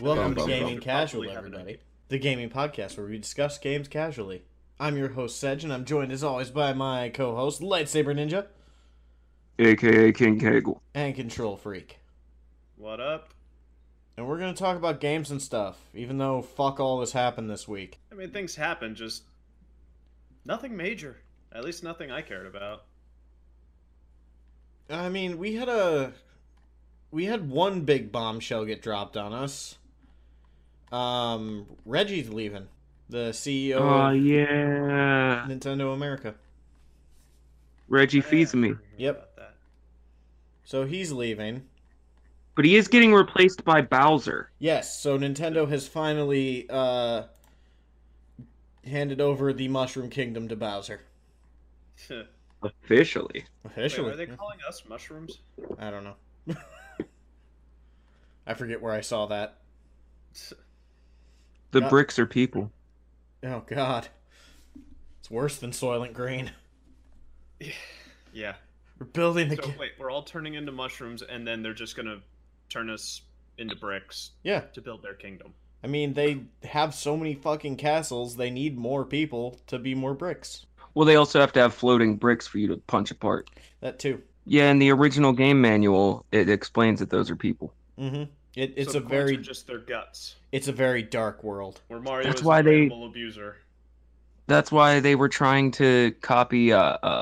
Welcome to Gaming Casual, everybody. The gaming podcast where we discuss games casually. I'm your host, Sedge, and I'm joined as always by my co-host, Lightsaber Ninja. AKA King Kegel. And Control Freak. What up? And we're going to talk about games and stuff, even though fuck all has happened this week. I mean, things happen, just nothing major. At least nothing I cared about. I mean, we had one big bombshell get dropped on us. Reggie's leaving, the CEO of Nintendo America. Reggie feeds me. Yep. So he's leaving. But he is getting replaced by Bowser. Yes, so Nintendo has finally handed over the Mushroom Kingdom to Bowser. Officially. Officially. Wait, are they calling us mushrooms? I don't know. I forget where I saw that. The bricks are people. Oh, God. It's worse than Soylent Green. Yeah. We're building the... wait, we're all turning into mushrooms, and then they're just going to turn us into bricks to build their kingdom. I mean, they have so many fucking castles, they need more people to be more bricks. Well, they also have to have floating bricks for you to punch apart. That too. Yeah, in the original game manual, it explains that those are people. Mm-hmm. It's so a very just their guts. It's a very dark world. Where Mario is an animal abuser. That's why they were trying to copy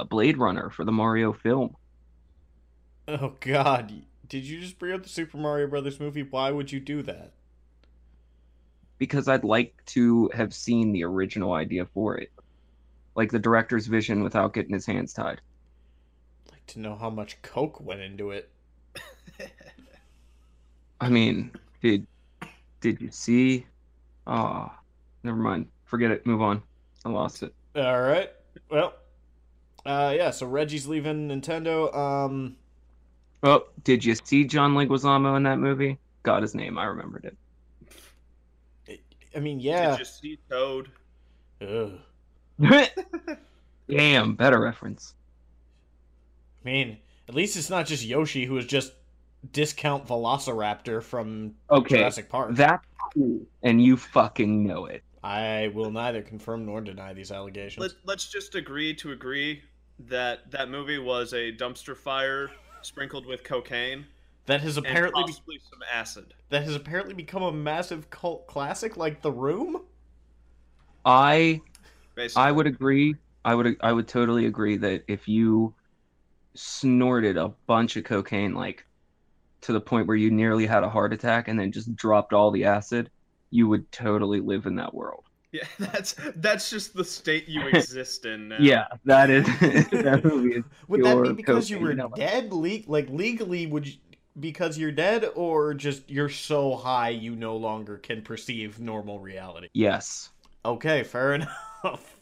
Blade Runner for the Mario film. Oh God! Did you just bring up the Super Mario Brothers movie? Why would you do that? Because I'd like to have seen the original idea for it. Like the director's vision without getting his hands tied. I'd like to know how much coke went into it. I mean, did you see? Oh, never mind. Forget it. Move on. I lost it. All right. Well, so Reggie's leaving Nintendo. Oh, did you see John Leguizamo in that movie? Got his name. I remembered it. I mean, yeah. Did you see Toad? Ugh. Damn, better reference. I mean, at least it's not just Yoshi who is just discount Velociraptor from Jurassic Park. That's cool, and you fucking know it. I will neither confirm nor deny these allegations. Let's just agree that that movie was a dumpster fire sprinkled with cocaine. That has apparently and possibly some acid. That has apparently become a massive cult classic, like The Room. Basically. I would agree. I would totally agree that if you snorted a bunch of cocaine, like to the point where you nearly had a heart attack, and then just dropped all the acid, you would totally live in that world. Yeah, that's just the state you exist in now. Yeah, that is. That movie is would that be because you were dead? Legally, would you, because you're dead, or just you're so high you no longer can perceive normal reality? Yes. Okay, fair enough.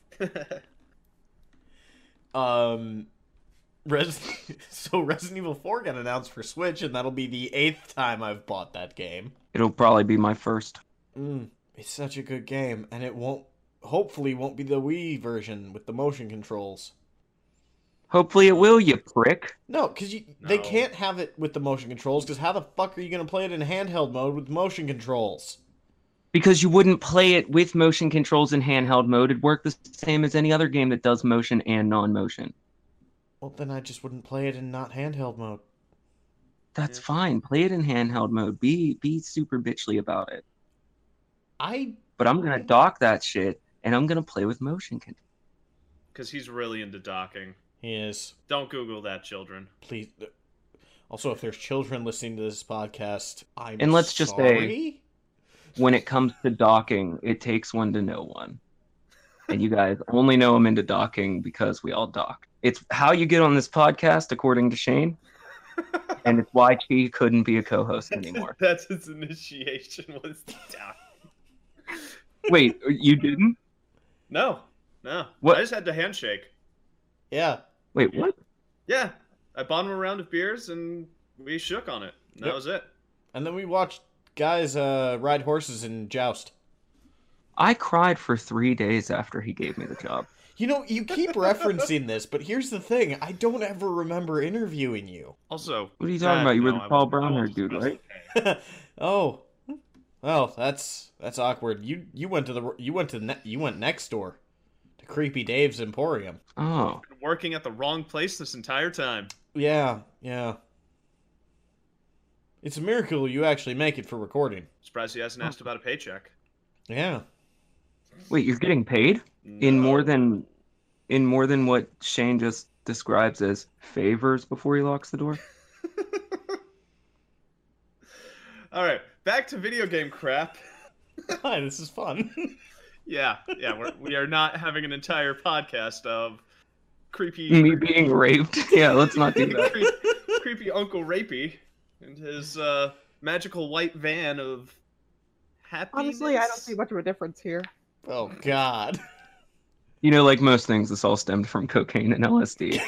Resident Evil 4 got announced for Switch, and that'll be the 8th time I've bought that game. It'll probably be my first. It's such a good game, and it won't be the Wii version with the motion controls. Hopefully it will, you prick. No, because they can't have it with the motion controls, because how the fuck are you going to play it in handheld mode with motion controls? Because you wouldn't play it with motion controls in handheld mode. It'd work the same as any other game that does motion and non-motion. Well, then I just wouldn't play it in not handheld mode. That's fine. Play it in handheld mode. Be super bitchly about it. But I'm going to dock that shit, and I'm going to play with motion controls. Because he's really into docking. He is. Don't Google that, children. Please. Also, if there's children listening to this podcast, I'm sorry. And let's just say... when it comes to docking, it takes one to know one. And you guys only know I'm into docking because we all dock. It's how you get on this podcast, according to Shane. And it's why she couldn't be a co-host anymore. That's his initiation was docking. Wait, you didn't? No. What? I just had to handshake. Yeah. Wait, what? Yeah. I bought him a round of beers and we shook on it. And that was it. And then we watched... guys, ride horses and joust. I cried for 3 days after he gave me the job. You know, you keep referencing this, but here's the thing. I don't ever remember interviewing you. Also... what are you talking about? You were the Paul Brownhaired dude, right? Oh. Oh, that's awkward. You went next door to Creepy Dave's Emporium. Oh, you've been working at the wrong place this entire time. Yeah. It's a miracle you actually make it for recording. Surprised he hasn't asked about a paycheck. Yeah. Wait, you're getting paid? No. In more than what Shane just describes as favors before he locks the door? All right, back to video game crap. Hi, this is fun. Yeah, we are not having an entire podcast of creepy... Me being raped. Yeah, let's not do that. creepy Uncle Rapey and his magical white van of happiness. Honestly, I don't see much of a difference here. Oh, God. You know, like most things, this all stemmed from cocaine and LSD.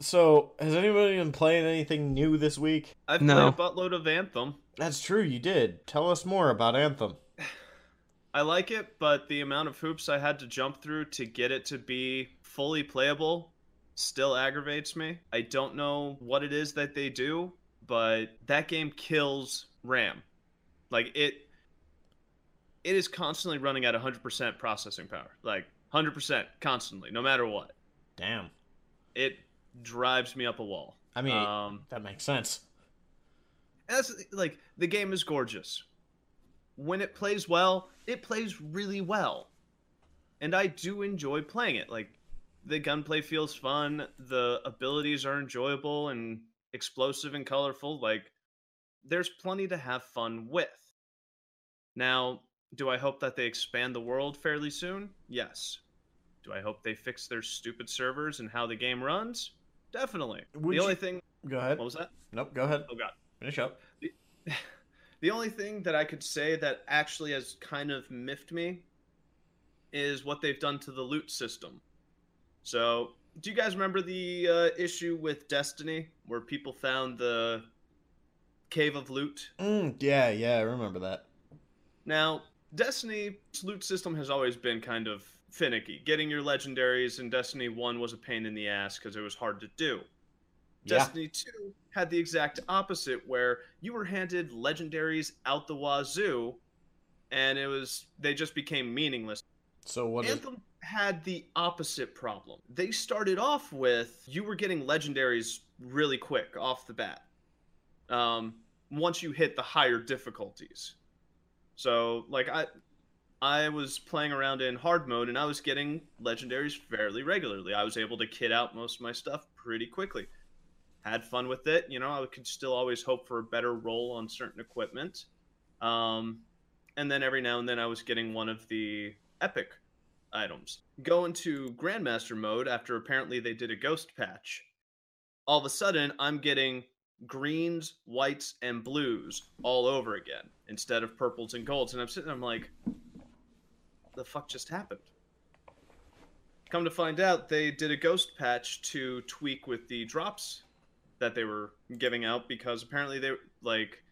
So, has anybody been playing anything new this week? I've played a buttload of Anthem. That's true, you did. Tell us more about Anthem. I like it, but the amount of hoops I had to jump through to get it to be fully playable still aggravates me. I don't know what it is that they do, but that game kills RAM. Like, it is constantly running at 100% processing power. Like, 100% constantly, no matter what. Damn. It drives me up a wall. I mean, that makes sense. That's, like, the game is gorgeous. When it plays well, it plays really well. And I do enjoy playing it. Like, the gunplay feels fun. The abilities are enjoyable and explosive and colorful. Like, there's plenty to have fun with. Now, do I hope that they expand the world fairly soon? Yes. Do I hope they fix their stupid servers and how the game runs? Definitely. Go ahead. What was that? Nope, go ahead. Oh, God. Finish up. The only thing that I could say that actually has kind of miffed me is what they've done to the loot system. So, do you guys remember the issue with Destiny where people found the Cave of Loot? Yeah, I remember that. Now, Destiny's loot system has always been kind of finicky. Getting your legendaries in Destiny 1 was a pain in the ass because it was hard to do. Yeah. Destiny 2 had the exact opposite, where you were handed legendaries out the wazoo, and they just became meaningless. So what? Anthem had the opposite problem. They started off with you were getting legendaries really quick off the bat, once you hit the higher difficulties. So, like, I was playing around in hard mode, and I was getting legendaries fairly regularly. I was able to kit out most of my stuff pretty quickly. Had fun with it. You know, I could still always hope for a better roll on certain equipment. And then every now and then I was getting one of the epic items. Go into Grandmaster mode after apparently they did a ghost patch. All of a sudden, I'm getting greens, whites, and blues all over again instead of purples and golds. And I'm sitting there, I'm like, what the fuck just happened? Come to find out, they did a ghost patch to tweak with the drops that they were giving out, because apparently they, like,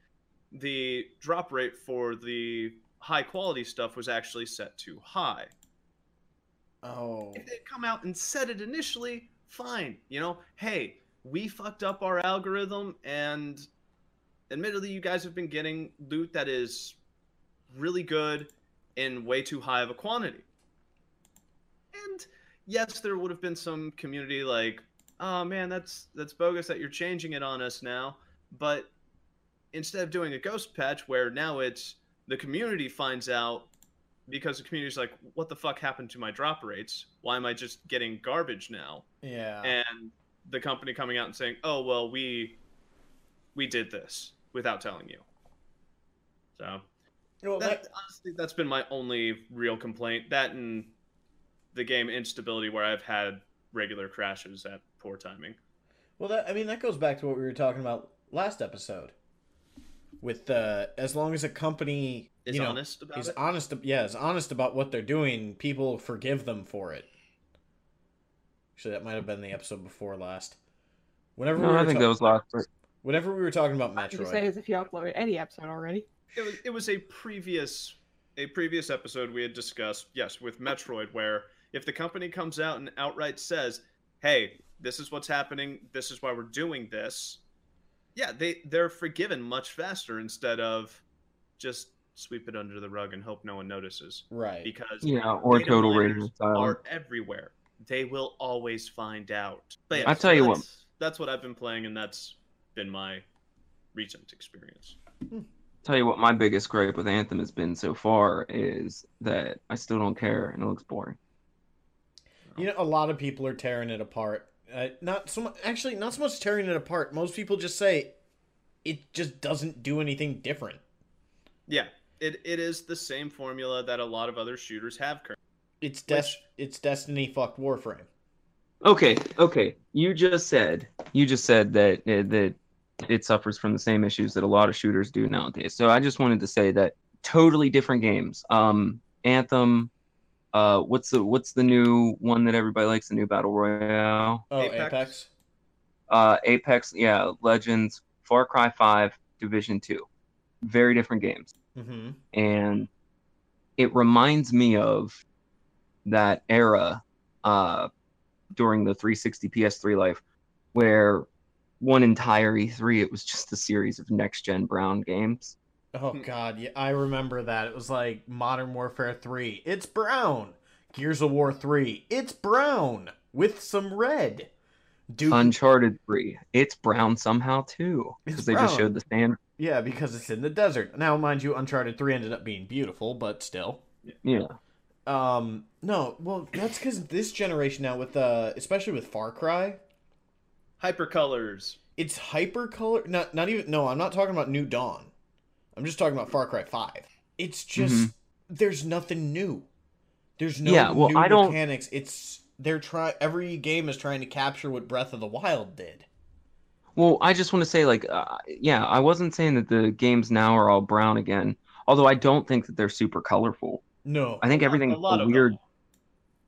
the drop rate for the high quality stuff was actually set too high. Oh. If they'd come out and said it initially, fine. You know, hey, we fucked up our algorithm, and admittedly, you guys have been getting loot that is really good in way too high of a quantity. And yes, there would have been some community like, oh man, that's bogus that you're changing it on us now. But instead of doing a ghost patch where now it's the community finds out, because the community's like, what the fuck happened to my drop rates? Why am I just getting garbage now? Yeah. And the company coming out and saying, oh, well, we did this without telling you. So, well, honestly, that's been my only real complaint. That and the game instability, where I've had regular crashes at poor timing. Well, that goes back to what we were talking about last episode. With as long as a company is honest about what they're doing, people forgive them for it. Actually, that might have been the episode before last. That was last. Whenever we were talking about Metroid, you say as if you uploaded any episode already. It was a previous episode we had discussed. Yes, with Metroid, where if the company comes out and outright says, "Hey, this is what's happening. This is why we're doing this," yeah, they're forgiven much faster instead of just sweep it under the rug and hope no one notices. Right. Because yeah, or total raiders are everywhere. They will always find out. But yeah, I'll tell you what. That's what I've been playing, and that's been my recent experience. Tell you what, my biggest gripe with Anthem has been so far is that I still don't care, and it looks boring. You know, a lot of people are tearing it apart. Not so much, actually, not so much tearing it apart. Most people just say it just doesn't do anything different. Yeah, it is the same formula that a lot of other shooters have currently. It's Destiny fucked Warframe. Okay. You just said that it suffers from the same issues that a lot of shooters do nowadays. So I just wanted to say that totally different games. Anthem. What's the new one that everybody likes? The new battle royale. Oh, Apex. Apex. Yeah, Legends. Far Cry 5. Division 2. Very different games. Mm-hmm. And it reminds me of that era during the 360 PS3 life, where one entire E3 it was just a series of next gen brown games. Oh god, yeah, I remember that. It was like Modern Warfare 3, it's brown. Gears of War 3, it's brown with some red. Uncharted 3, it's brown somehow too, because they just showed the sand. Yeah, because it's in the desert. Now, mind you, Uncharted 3 ended up being beautiful, but still. Yeah. No, well, that's because this generation now, with especially with Far Cry, hypercolors. It's hypercolor. Not even. No, I'm not talking about New Dawn. I'm just talking about Far Cry 5. It's just there's nothing new. There's no new mechanics. Every game is trying to capture what Breath of the Wild did. Well, I just want to say, like, I wasn't saying that the games now are all brown again. Although I don't think that they're super colorful. No, I think everything's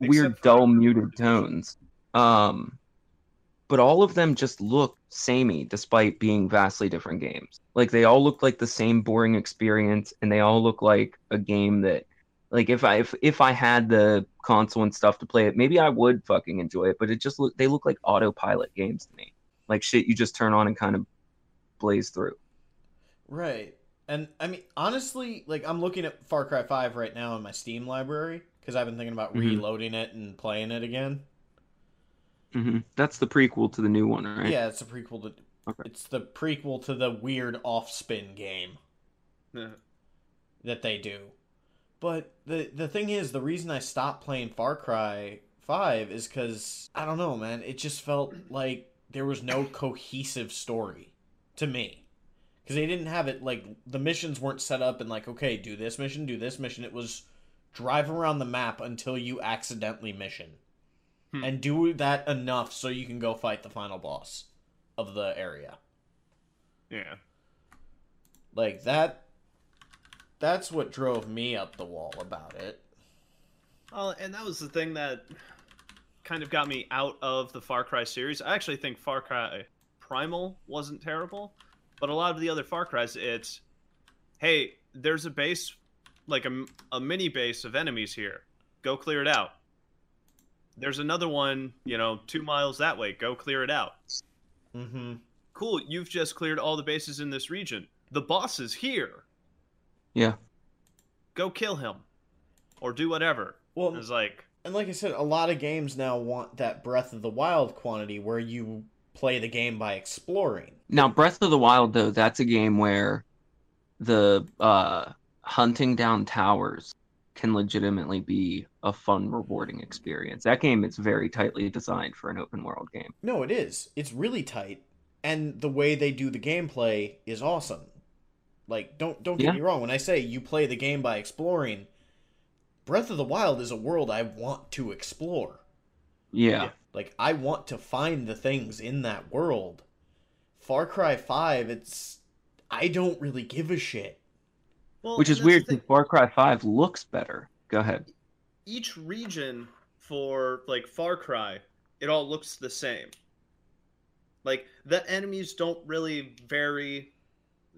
weird, dull, muted tones. But all of them just look samey, despite being vastly different games. Like, they all look like the same boring experience, and they all look like a game that, like, if I had the console and stuff to play it, maybe I would fucking enjoy it. But they look like autopilot games to me, like shit you just turn on and kind of blaze through. Right. And, I mean, honestly, like, I'm looking at Far Cry 5 right now in my Steam library, because I've been thinking about reloading it and playing it again. Mm-hmm. That's the prequel to the new one, right? Yeah, it's the prequel to... Okay. It's the prequel to the weird off-spin game that they do. But the thing is, the reason I stopped playing Far Cry 5 is because, I don't know, man, it just felt like there was no cohesive story to me. Because they didn't have it, like, the missions weren't set up and, like, okay, do this mission, do this mission. It was drive around the map until you accidentally mission. And do that enough so you can go fight the final boss of the area. Yeah. Like, that's what drove me up the wall about it. Well, and that was the thing that kind of got me out of the Far Cry series. I actually think Far Cry Primal wasn't terrible. But a lot of the other Far Cries, it's, hey, there's a base, like a mini base of enemies here. Go clear it out. There's another one, 2 miles that way. Go clear it out. Mm-hmm. Cool. You've just cleared all the bases in this region. The boss is here. Yeah. Go kill him, or do whatever. Well, it's like, and like I said, a lot of games now want that Breath of the Wild quantity where you play the game by exploring. Now, Breath of the Wild, though, that's a game where the hunting down towers can legitimately be a fun, rewarding experience. That game is very tightly designed for an open-world game. No, it is. It's really tight, and the way they do the gameplay is awesome. Like, don't get me wrong. When I say you play the game by exploring, Breath of the Wild is a world I want to explore. Yeah. Like, I want to find the things in that world. Far Cry 5, it's... I don't really give a shit. Well, which is weird, because Far Cry 5 looks better. Go ahead. Each region for, like, Far Cry, it all looks the same. Like, the enemies don't really vary.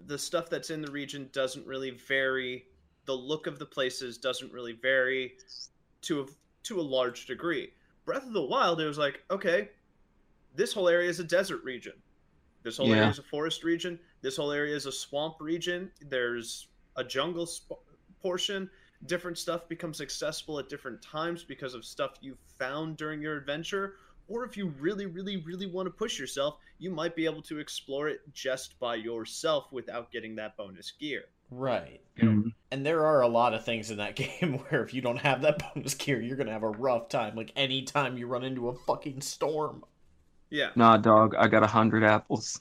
The stuff that's in the region doesn't really vary. The look of the places doesn't really vary to a large degree. Breath of the Wild, it was like, okay, this whole area is a desert region. This whole area is a forest region. This whole area is a swamp region. There's a jungle portion. Different stuff becomes accessible at different times because of stuff you found during your adventure. Or if you really, really, really want to push yourself, you might be able to explore it just by yourself without getting that bonus gear. Right. Mm-hmm. And there are a lot of things in that game where if you don't have that bonus gear, you're going to have a rough time. Like, any time you run into a fucking storm. Yeah. Nah, dog, I got 100 apples.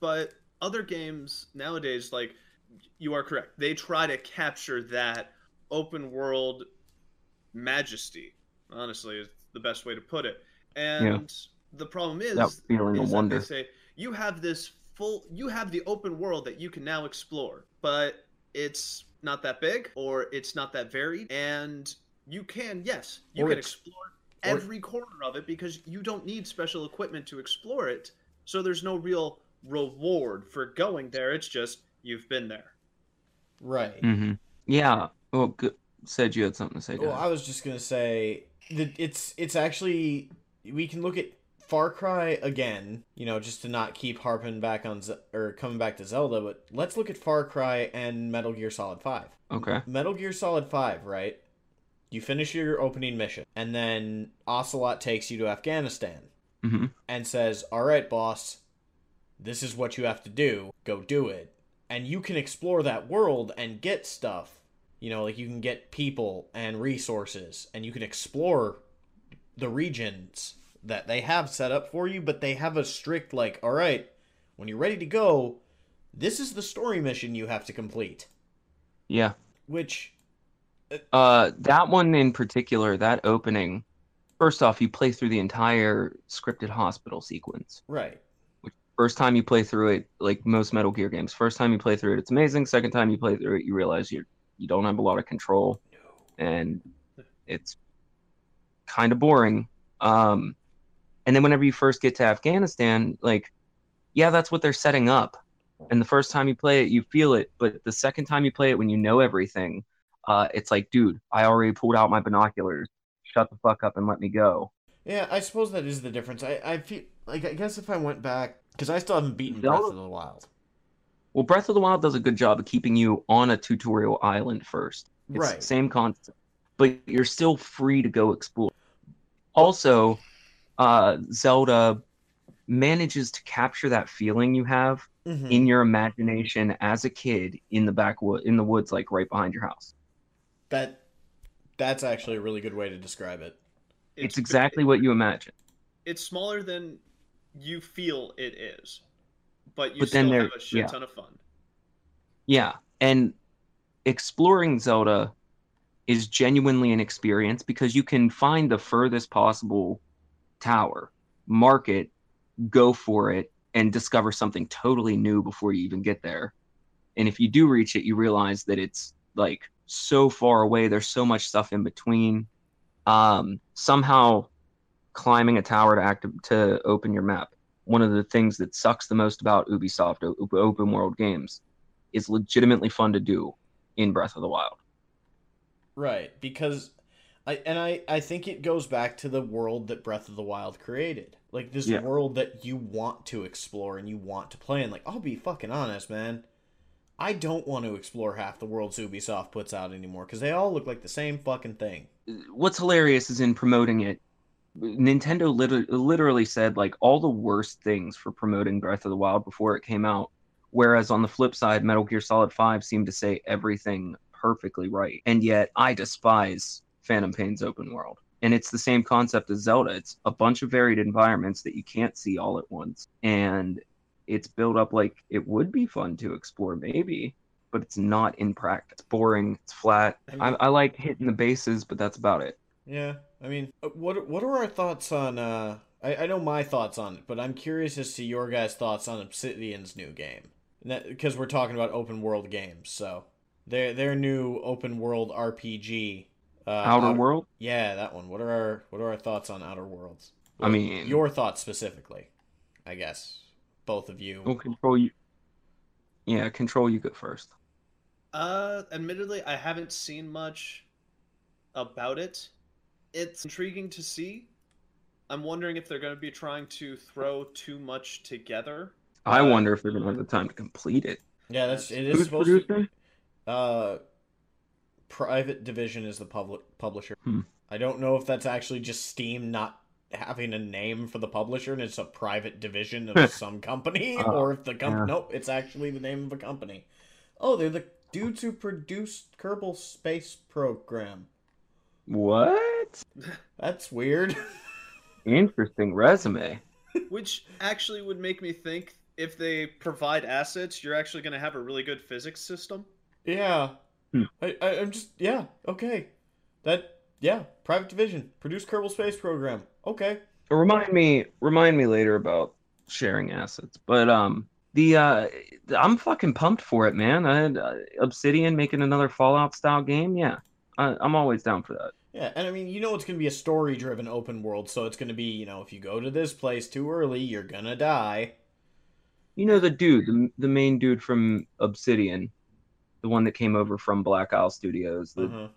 But other games nowadays, like, you are correct. They try to capture that open world majesty, honestly, is the best way to put it. And the problem is, that feeling of wonder. They say, you have this full, you have the open world that you can now explore, but it's not that big, or it's not that varied, and you can, yes, you can explore every corner of it because you don't need special equipment to explore it, so there's no real reward for going there. It's just, you've been there. Right. Mm-hmm. Yeah. Well, good. Said you had something to say. Well, I was just going to say that it's actually, we can look at Far Cry again, you know, just to not keep harping back on, or coming back to Zelda, but let's look at Far Cry and Metal Gear Solid 5. Okay. Metal Gear Solid 5, right? You finish your opening mission, and then Ocelot takes you to Afghanistan and says, all right, boss, this is what you have to do. Go do it. And you can explore that world and get stuff. You know, like, you can get people and resources, and you can explore the regions that they have set up for you, but they have a strict, like, all right, when you're ready to go, this is the story mission you have to complete. Yeah. Which... that one in particular, that opening, first off, you play through the entire scripted hospital sequence. Right. First time you play through it, like most Metal Gear games, first time you play through it, it's amazing. Second time you play through it, you realize you don't have a lot of control, and it's kind of boring. And then whenever you first get to Afghanistan, like, yeah, that's what they're setting up. And the first time you play it, you feel it. But the second time you play it, when you know everything, it's like, dude, I already pulled out my binoculars. Shut the fuck up and let me go. Yeah, I suppose that is the difference. I feel like, I guess if I went back, because I still haven't beaten Breath of the Wild. Well, Breath of the Wild does a good job of keeping you on a tutorial island first. It's right. Same concept. But you're still free to go explore. Also, Zelda manages to capture that feeling you have in your imagination as a kid in the woods, like right behind your house. That's actually a really good way to describe it. It's exactly what you imagine. It's smaller than... you feel it is, but you still have a shit ton of fun. Yeah, and exploring Zelda is genuinely an experience because you can find the furthest possible tower, mark it, go for it, and discover something totally new before you even get there. And if you do reach it, you realize that it's, like, so far away. There's so much stuff in between. Somehow... climbing a tower to open your map. One of the things that sucks the most about Ubisoft open world games is legitimately fun to do in Breath of the Wild. Right, because I think it goes back to the world that Breath of the Wild created. Like, this world that you want to explore and you want to play in. Like, I'll be fucking honest, man. I don't want to explore half the worlds Ubisoft puts out anymore because they all look like the same fucking thing. What's hilarious is in promoting it, Nintendo literally said, like, all the worst things for promoting Breath of the Wild before it came out, whereas on the flip side, Metal Gear Solid 5 seemed to say everything perfectly right. And yet, I despise Phantom Pain's open world. And it's the same concept as Zelda. It's a bunch of varied environments that you can't see all at once. And it's built up like it would be fun to explore, maybe, but it's not in practice. It's boring, it's flat. I like hitting the bases, but that's about it. Yeah. I mean, what are our thoughts on, I know my thoughts on it, but I'm curious as to your guys' thoughts on Obsidian's new game. Because we're talking about open world games, so. Their new open world RPG. Outer World? Yeah, that one. What are our thoughts on Outer Worlds? I mean... your thoughts specifically, I guess. Both of you. We'll control you. Yeah, control you go first. Admittedly, I haven't seen much about it. It's intriguing to see, I'm wondering if they're going to be trying to throw too much together. I wonder if they're going to have the time to complete it. Yeah, that's it. Who's supposed to. Private Division is the publisher. I don't know if that's actually just Steam not having a name for the publisher and it's a private division of some company, or if the company... Yeah. Nope, it's actually the name of a company. Oh, they're the dudes who produced Kerbal Space Program. What? That's weird. Interesting resume. Which actually would make me think if they provide assets, you're actually going to have a really good physics system. Yeah. I'm just... Yeah, okay. That... Yeah, Private Division. Produce Kerbal Space Program. Okay. Remind me later about sharing assets. But I'm fucking pumped for it, man. Obsidian making another Fallout style game. Yeah, I'm always down for that. Yeah, and I mean, you know, it's gonna be a story driven open world, so it's gonna be, you know, if you go to this place too early, you're gonna die. You know the dude, the main dude from Obsidian, the one that came over from Black Isle Studios, the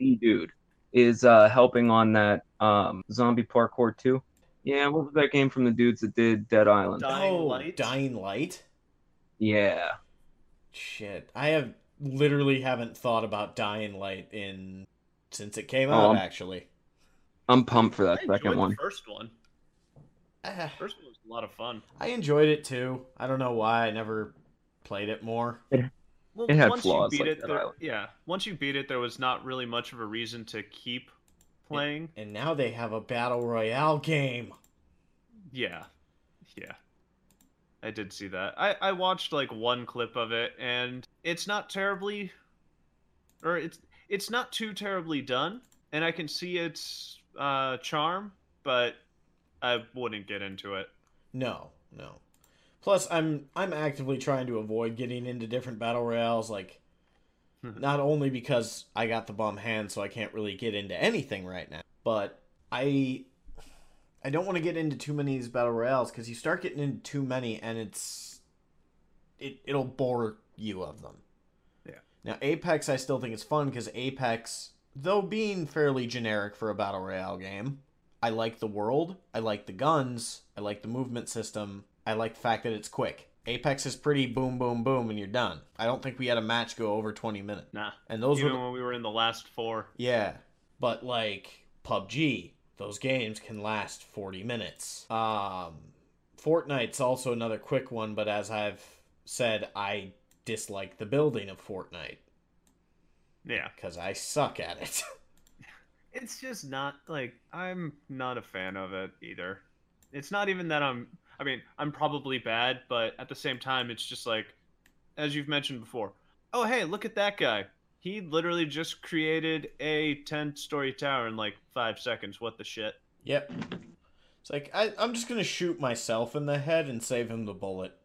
dude. Is helping on that zombie parkour too. Yeah, what was that game from the dudes that did Dead Island? Dying Light? Yeah. Shit. I haven't thought about Dying Light since it came out, actually. I'm pumped for that second one. The first one. First one was a lot of fun. I enjoyed it too. I don't know why I never played it more. Well, it had flaws. Once you beat it, there was not really much of a reason to keep playing. And now they have a battle royale game. Yeah, I did see that. I watched like one clip of it, and it's not terribly, or it's not too terribly done, and I can see its charm, but I wouldn't get into it. No. Plus, I'm actively trying to avoid getting into different battle royales, like, not only because I got the bum hand, so I can't really get into anything right now, but I don't want to get into too many of these battle royales, because you start getting into too many, and it'll bore you of them. Yeah. Now, Apex, I still think it's fun, because Apex, though being fairly generic for a battle royale game, I like the world, I like the guns, I like the movement system. I like the fact that it's quick. Apex is pretty boom, boom, boom, and you're done. I don't think we had a match go over 20 minutes. Nah. And those even were when we were in the last four. Yeah. But, like, PUBG, those games can last 40 minutes. Fortnite's also another quick one, but as I've said, I dislike the building of Fortnite. Yeah. Because I suck at it. It's just not, like, I'm not a fan of it either. It's not even that I'm probably bad, but at the same time, it's just like, as you've mentioned before, oh, hey, look at that guy. He literally just created a 10-story tower in like 5 seconds. What the shit? Yep. It's like, I'm just going to shoot myself in the head and save him the bullet.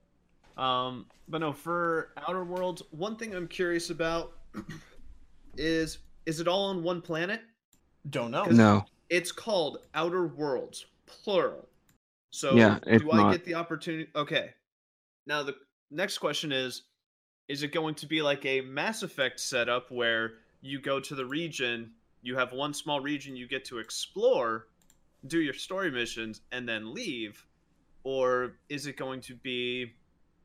But no, for Outer Worlds, one thing I'm curious about is it all on one planet? Don't know. No. It's called Outer Worlds, plural. So yeah, do I get the opportunity? Okay. Now the next question is it going to be like a Mass Effect setup where you go to the region, you have one small region you get to explore, do your story missions, and then leave? Or is it going to be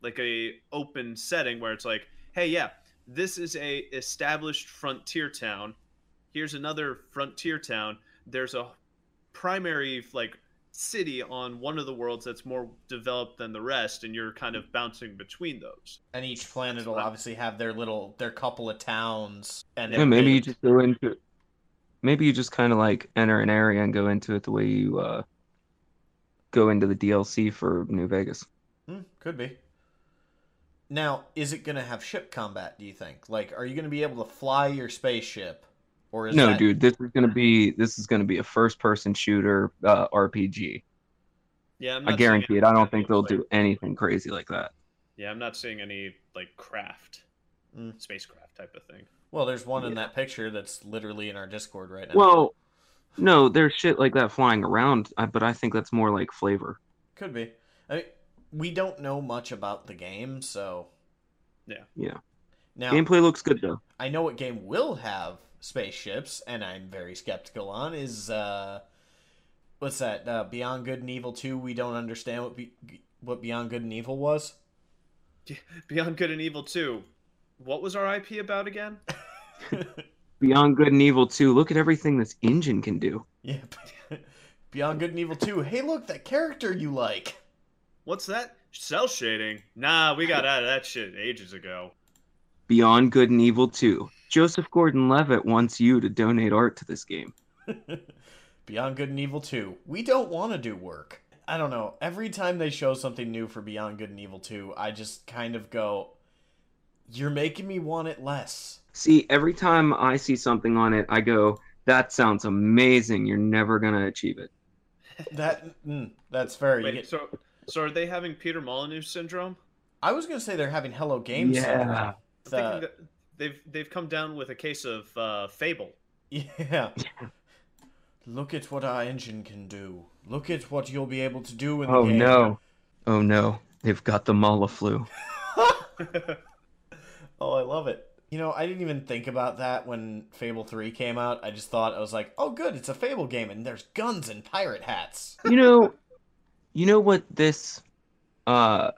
like a open setting where it's like, hey, yeah, this is a established frontier town. Here's another frontier town. There's a primary, like, city on one of the worlds that's more developed than the rest, and you're kind of bouncing between those. And each planet will obviously have their couple of towns. And yeah, maybe you just go into it. Maybe you just kind of like enter an area and go into it the way you go into the DLC for New Vegas. Could be. Now, is it going to have ship combat, do you think? Like, are you going to be able to fly your spaceship? Or is dude, this is gonna be a first-person shooter RPG. Yeah, I guarantee it. I don't think they'll do anything crazy like that. Yeah, I'm not seeing any like spacecraft type of thing. Well, there's one in that picture that's literally in our Discord right now. Well, no, there's shit like that flying around, but I think that's more like flavor. Could be. I mean, we don't know much about the game, so yeah. Now, gameplay looks good though. I know what game will have spaceships, and I'm very skeptical on, is what's that? Beyond Good and Evil 2. We don't understand what Beyond Good and Evil was. Beyond Good and Evil 2. What was our IP about again? Beyond Good and Evil 2. Look at everything this engine can do. Yeah. Beyond Good and Evil 2. Hey, look, that character you like. What's that? Cell shading? Nah, we got out of that shit ages ago. Beyond Good and Evil 2. Joseph Gordon-Levitt wants you to donate art to this game. Beyond Good and Evil 2. We don't want to do work. I don't know. Every time they show something new for Beyond Good and Evil 2, I just kind of go, you're making me want it less. See, every time I see something on it, I go, that sounds amazing. You're never going to achieve it. That's fair. Wait, so are they having Peter Molyneux syndrome? I was going to say they're having Hello Games syndrome. I'm thinking that they've come down with a case of Fable. Yeah. Look at what our engine can do. Look at what you'll be able to do in the game. Oh no. They've got the Mala flu. Oh, I love it. You know, I didn't even think about that when Fable 3 came out. I just thought, I was like, oh good, it's a Fable game and there's guns and pirate hats. You know what this the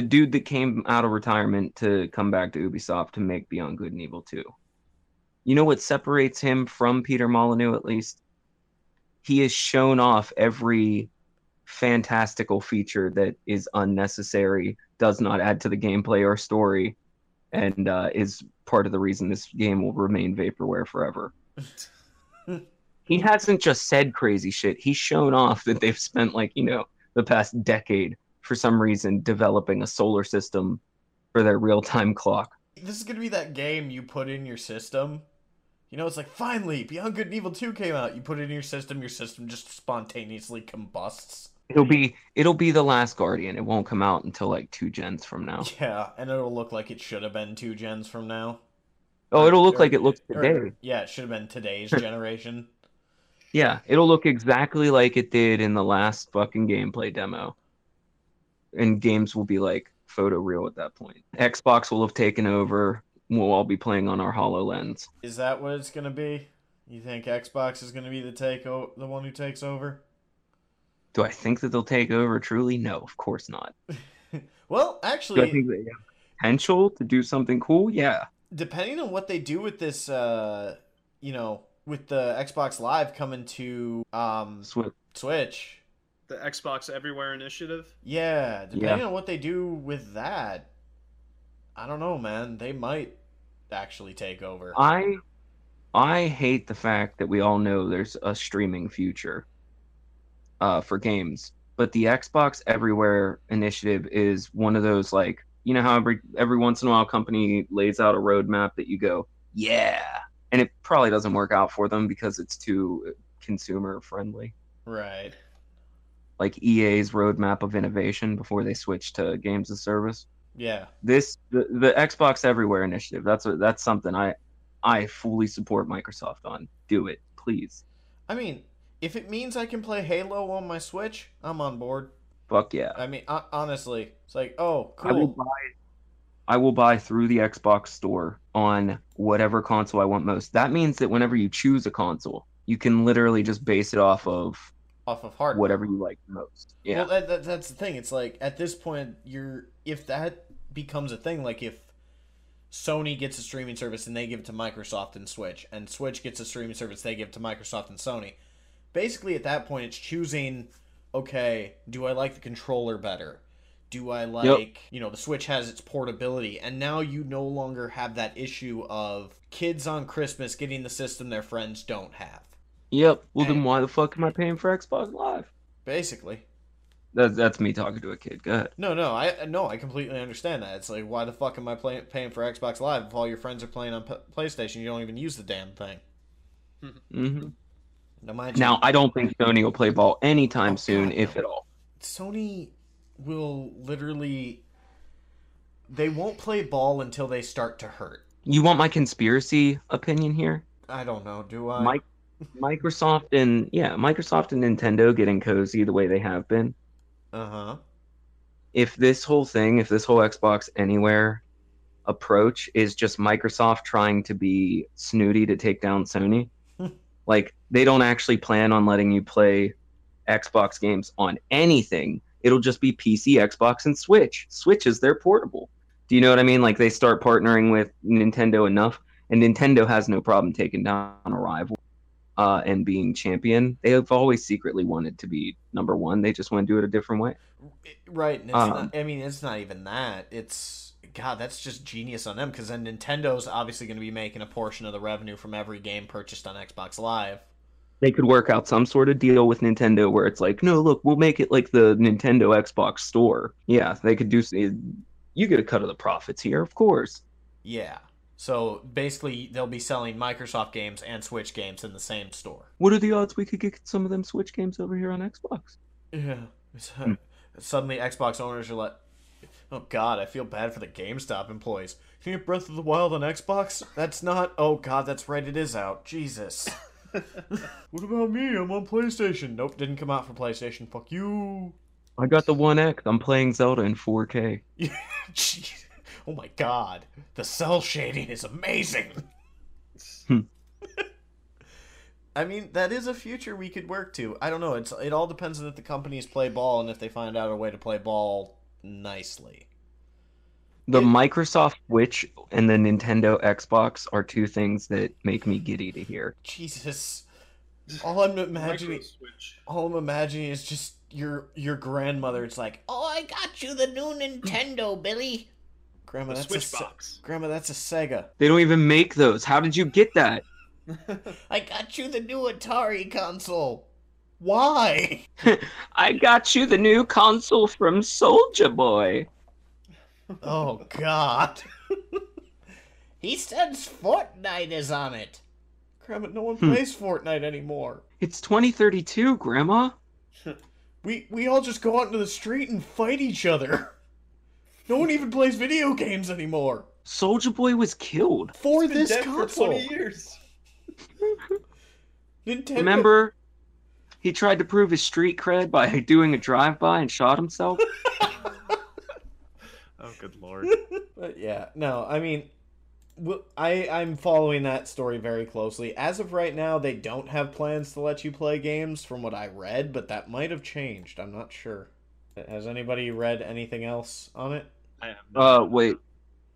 dude that came out of retirement to come back to Ubisoft to make Beyond Good and Evil 2. You know what separates him from Peter Molyneux, at least? He has shown off every fantastical feature that is unnecessary, does not add to the gameplay or story, and is part of the reason this game will remain vaporware forever. He hasn't just said crazy shit. He's shown off that they've spent, the past decade for some reason developing a solar system for their real-time clock. This is going to be that game you put in your system. You know, it's like, finally, Beyond Good and Evil 2 came out. You put it in your system just spontaneously combusts. It'll be The Last Guardian. It won't come out until, 2 gens from now. Yeah, and it'll look like it should have been 2 gens from now. Oh, it'll look like it looks today. It should have been today's generation. Yeah, it'll look exactly like it did in the last fucking gameplay demo. And games will be, photoreal at that point. Xbox will have taken over. We'll all be playing on our HoloLens. Is that what it's going to be? You think Xbox is going to be the one who takes over? Do I think that they'll take over truly? No, of course not. Well, actually... Do I think they have potential to do something cool? Yeah. Depending on what they do with this, with the Xbox Live coming to Switch... The Xbox Everywhere Initiative? Yeah, depending on what they do with that, I don't know, man. They might actually take over. I hate the fact that we all know there's a streaming future for games, but the Xbox Everywhere Initiative is one of those, how every once in a while a company lays out a roadmap that you go, yeah, and it probably doesn't work out for them because it's too consumer-friendly. Right. EA's roadmap of innovation before they switched to games as service. Yeah. The Xbox Everywhere Initiative, that's something I fully support Microsoft on. Do it, please. I mean, if it means I can play Halo on my Switch, I'm on board. Fuck yeah. I mean, honestly, it's oh, cool. I will buy through the Xbox store on whatever console I want most. That means that whenever you choose a console, you can literally just base it off of hardware. Whatever you like most. Yeah. Well, that's the thing. It's at this point, if that becomes a thing, if Sony gets a streaming service and they give it to Microsoft and Switch, and Switch gets a streaming service, they give it to Microsoft and Sony, basically at that point, it's choosing, okay, do I like the controller better? Do I the Switch has its portability, and now you no longer have that issue of kids on Christmas getting the system their friends don't have. Yep. Well, then why the fuck am I paying for Xbox Live? Basically. That's me talking to a kid. Go ahead. No. I completely understand that. It's why the fuck am I paying for Xbox Live if all your friends are playing on PlayStation? You don't even use the damn thing. Mm-hmm. Now, I don't think Sony will play ball anytime soon, if at all. Sony will literally... They won't play ball until they start to hurt. You want my conspiracy opinion here? I don't know. Do I? Microsoft and Nintendo getting cozy the way they have been. Uh-huh. If this whole Xbox Anywhere approach is just Microsoft trying to be snooty to take down Sony, Like, they don't actually plan on letting you play Xbox games on anything. It'll just be PC, Xbox, and Switch. Switch is their portable. Do you know what I mean? Like, they start partnering with Nintendo enough, and Nintendo has no problem taking down a rival and being champion. They have always secretly wanted to be number one. They just want to do it a different way. Right. It's not, I mean, it's not even that. It's, God, that's just genius on them, because then Nintendo's obviously going to be making a portion of the revenue from every game purchased on Xbox Live. They could work out some sort of deal with Nintendo where it's like, no, look, we'll make it like the Nintendo Xbox store. Yeah, they could do, you get a cut of the profits here, of course. Yeah. So basically, they'll be selling Microsoft games and Switch games in the same store. What are the odds we could get some of them Switch games over here on Xbox? Yeah. Suddenly, Xbox owners are like, oh, God, I feel bad for the GameStop employees. Can you get Breath of the Wild on Xbox? That's not, oh, God, that's right, it is out. Jesus. What about me? I'm on PlayStation. Nope, didn't come out for PlayStation. Fuck you. I got the 1X. I'm playing Zelda in 4K. Jeez. Oh my God. The cell shading is amazing. I mean, that is a future we could work to. I don't know. It all depends on if the companies play ball and if they find out a way to play ball nicely. The Microsoft Switch and the Nintendo Xbox are two things that make me giddy to hear. Jesus. All I'm imagining is just your grandmother. It's like, oh, I got you the new Nintendo, Billy. Grandma, that's Switch box. Grandma, that's a Sega. They don't even make those. How did you get that? I got you the new Atari console. Why? I got you the new console from Soulja Boy. Oh, God. He says Fortnite is on it. Grandma, no one plays Fortnite anymore. It's 2032, Grandma. We all just go out into the street and fight each other. No one even plays video games anymore. Soulja Boy was killed. For this console. For 20 years. Nintendo. Remember, he tried to prove his street cred by doing a drive-by and shot himself? Oh, good Lord. But yeah, no, I mean, I'm following that story very closely. As of right now, they don't have plans to let you play games from what I read, but that might have changed. I'm not sure. Has anybody read anything else on it? I have not. Wait.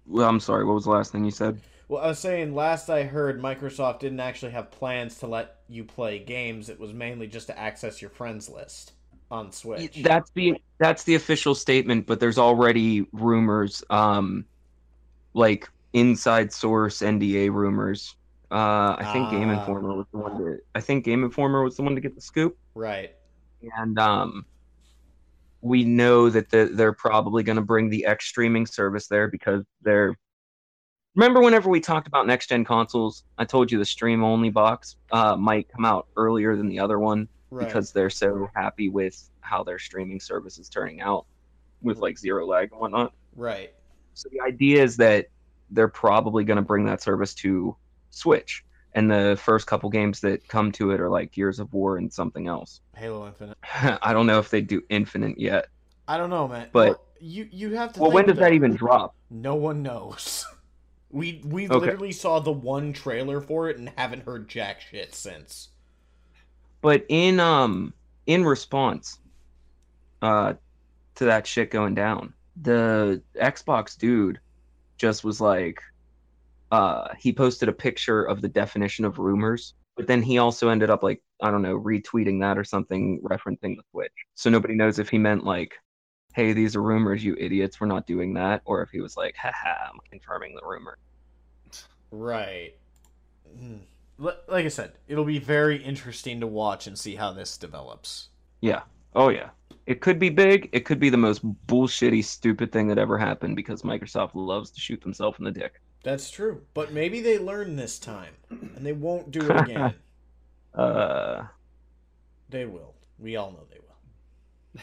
Well, I'm sorry. What was the last thing you said? Well, I was saying last I heard, Microsoft didn't actually have plans to let you play games. It was mainly just to access your friends list on Switch. That's the official statement, but there's already rumors, like inside source NDA rumors. I think Game Informer was the one to. I think Game Informer was the one to get the scoop. Right. And we know that they're probably going to bring the X streaming service there because they're. Remember, whenever we talked about next gen consoles, I told you the stream only box might come out earlier than the other one. Right. Because they're so happy with how their streaming service is turning out with like zero lag and whatnot. Right. So the idea is that they're probably going to bring that service to Switch. And the first couple games that come to it are like Gears of War and something else. Halo Infinite. I don't know if they do Infinite yet. I don't know, man. But well, you have to. Well, when does that even drop? No one knows. We okay. Literally saw the one trailer for it and haven't heard jack shit since. But in response to that shit going down, the Xbox dude just was like, he posted a picture of the definition of rumors, but then he also ended up like, I don't know, retweeting that or something, referencing the Switch. So nobody knows if he meant like, hey, these are rumors, you idiots, we're not doing that, or if he was like, haha, I'm confirming the rumor. Right. Like I said, it'll be very interesting to watch and see how this develops. Yeah. Oh, yeah. It could be big. It could be the most bullshitty, stupid thing that ever happened because Microsoft loves to shoot themselves in the dick. That's true. But maybe they learn this time, and they won't do it again. They will. We all know they will.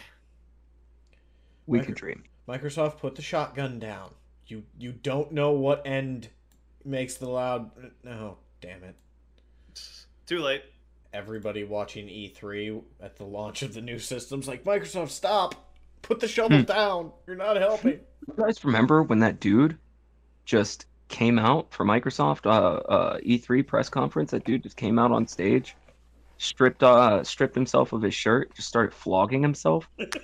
We can dream. Microsoft, put the shotgun down. You don't know what end makes the loud... No, damn it. Too late. Everybody watching E3 at the launch of the new systems, like, Microsoft, stop! Put the shovel down! You're not helping! You guys remember when that dude just came out for Microsoft E3 press conference? That dude just came out on stage stripped himself of his shirt, just started flogging himself. That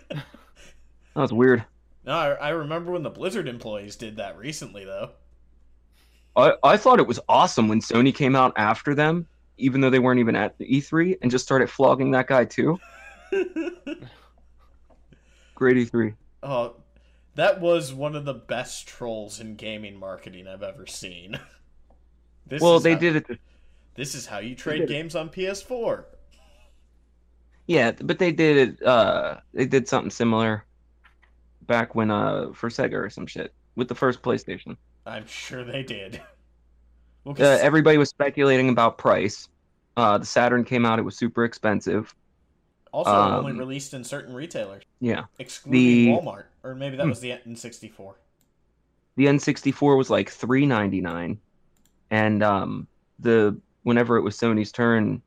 was weird. No, I remember when the Blizzard employees did that recently, though. I thought it was awesome when Sony came out after them, even though they weren't even at the E3, and just started flogging that guy, too. Great E3. Oh, that was one of the best trolls in gaming marketing I've ever seen. This is how you trade games on PS4. Yeah, but they did it. They did something similar back when for Sega or some shit with the first PlayStation. I'm sure they did. Well, everybody was speculating about price. The Saturn came out; it was super expensive. Also, only released in certain retailers. Yeah, excluding Walmart, or maybe that was the N64. The N64 was like $3.99, and whenever it was Sony's turn,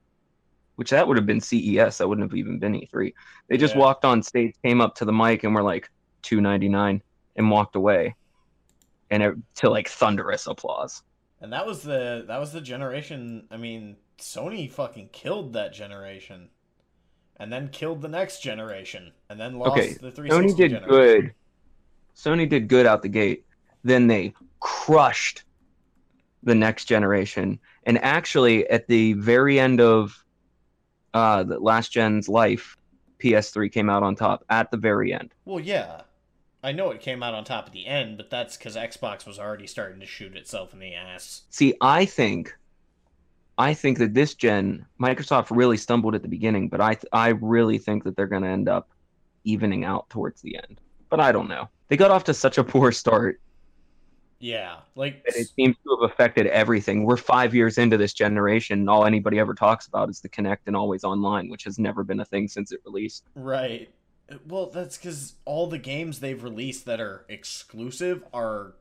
which that would have been CES, that wouldn't have even been E3. They just walked on stage, came up to the mic, and were like $2.99, and walked away, and to like thunderous applause. And that was the generation. I mean, Sony fucking killed that generation. And then killed the next generation, and then lost the 360 generation. Sony did good. Sony did good out the gate. Then they crushed the next generation. And actually, at the very end of the last gen's life, PS3 came out on top at the very end. Well, yeah. I know it came out on top at the end, but that's because Xbox was already starting to shoot itself in the ass. See, I think that this gen, Microsoft really stumbled at the beginning, but I really think that they're going to end up evening out towards the end. But I don't know. They got off to such a poor start. Yeah, like it seems to have affected everything. We're 5 years into this generation, and all anybody ever talks about is the Kinect and always online, which has never been a thing since it released. Right. Well, that's because all the games they've released that are exclusive are,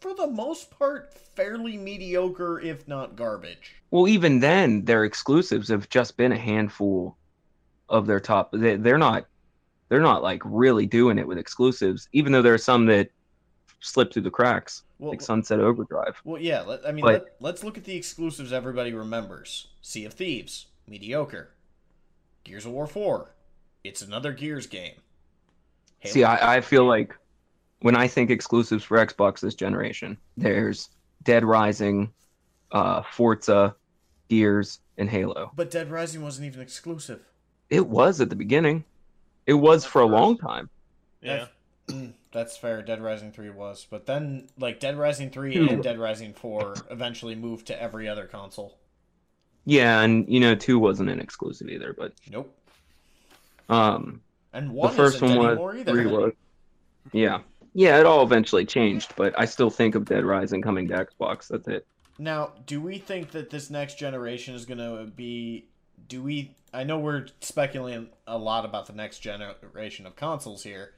for the most part, fairly mediocre, if not garbage. Well, even then, their exclusives have just been a handful of their top. They're not like really doing it with exclusives, even though there are some that slip through the cracks, like Sunset Overdrive. Well, yeah, I mean, let's look at the exclusives everybody remembers. Sea of Thieves, mediocre. Gears of War 4, it's another Gears game. Halo. See, I feel like, when I think exclusives for Xbox this generation, there's Dead Rising, Forza, Gears, and Halo. But Dead Rising wasn't even exclusive. It was at the beginning. It was for a long time. Yeah, that's fair. Dead Rising 3 was. But then, like, Dead Rising 3 and Dead Rising 4 eventually moved to every other console. Yeah, and, you know, 2 wasn't an exclusive either, but... Nope. And 1 isn't anymore either. 3 was. Yeah. Yeah, it all eventually changed, but I still think of Dead Rising coming to Xbox. That's it. Now, do we think that this next generation is going to be... I know we're speculating a lot about the next generation of consoles here.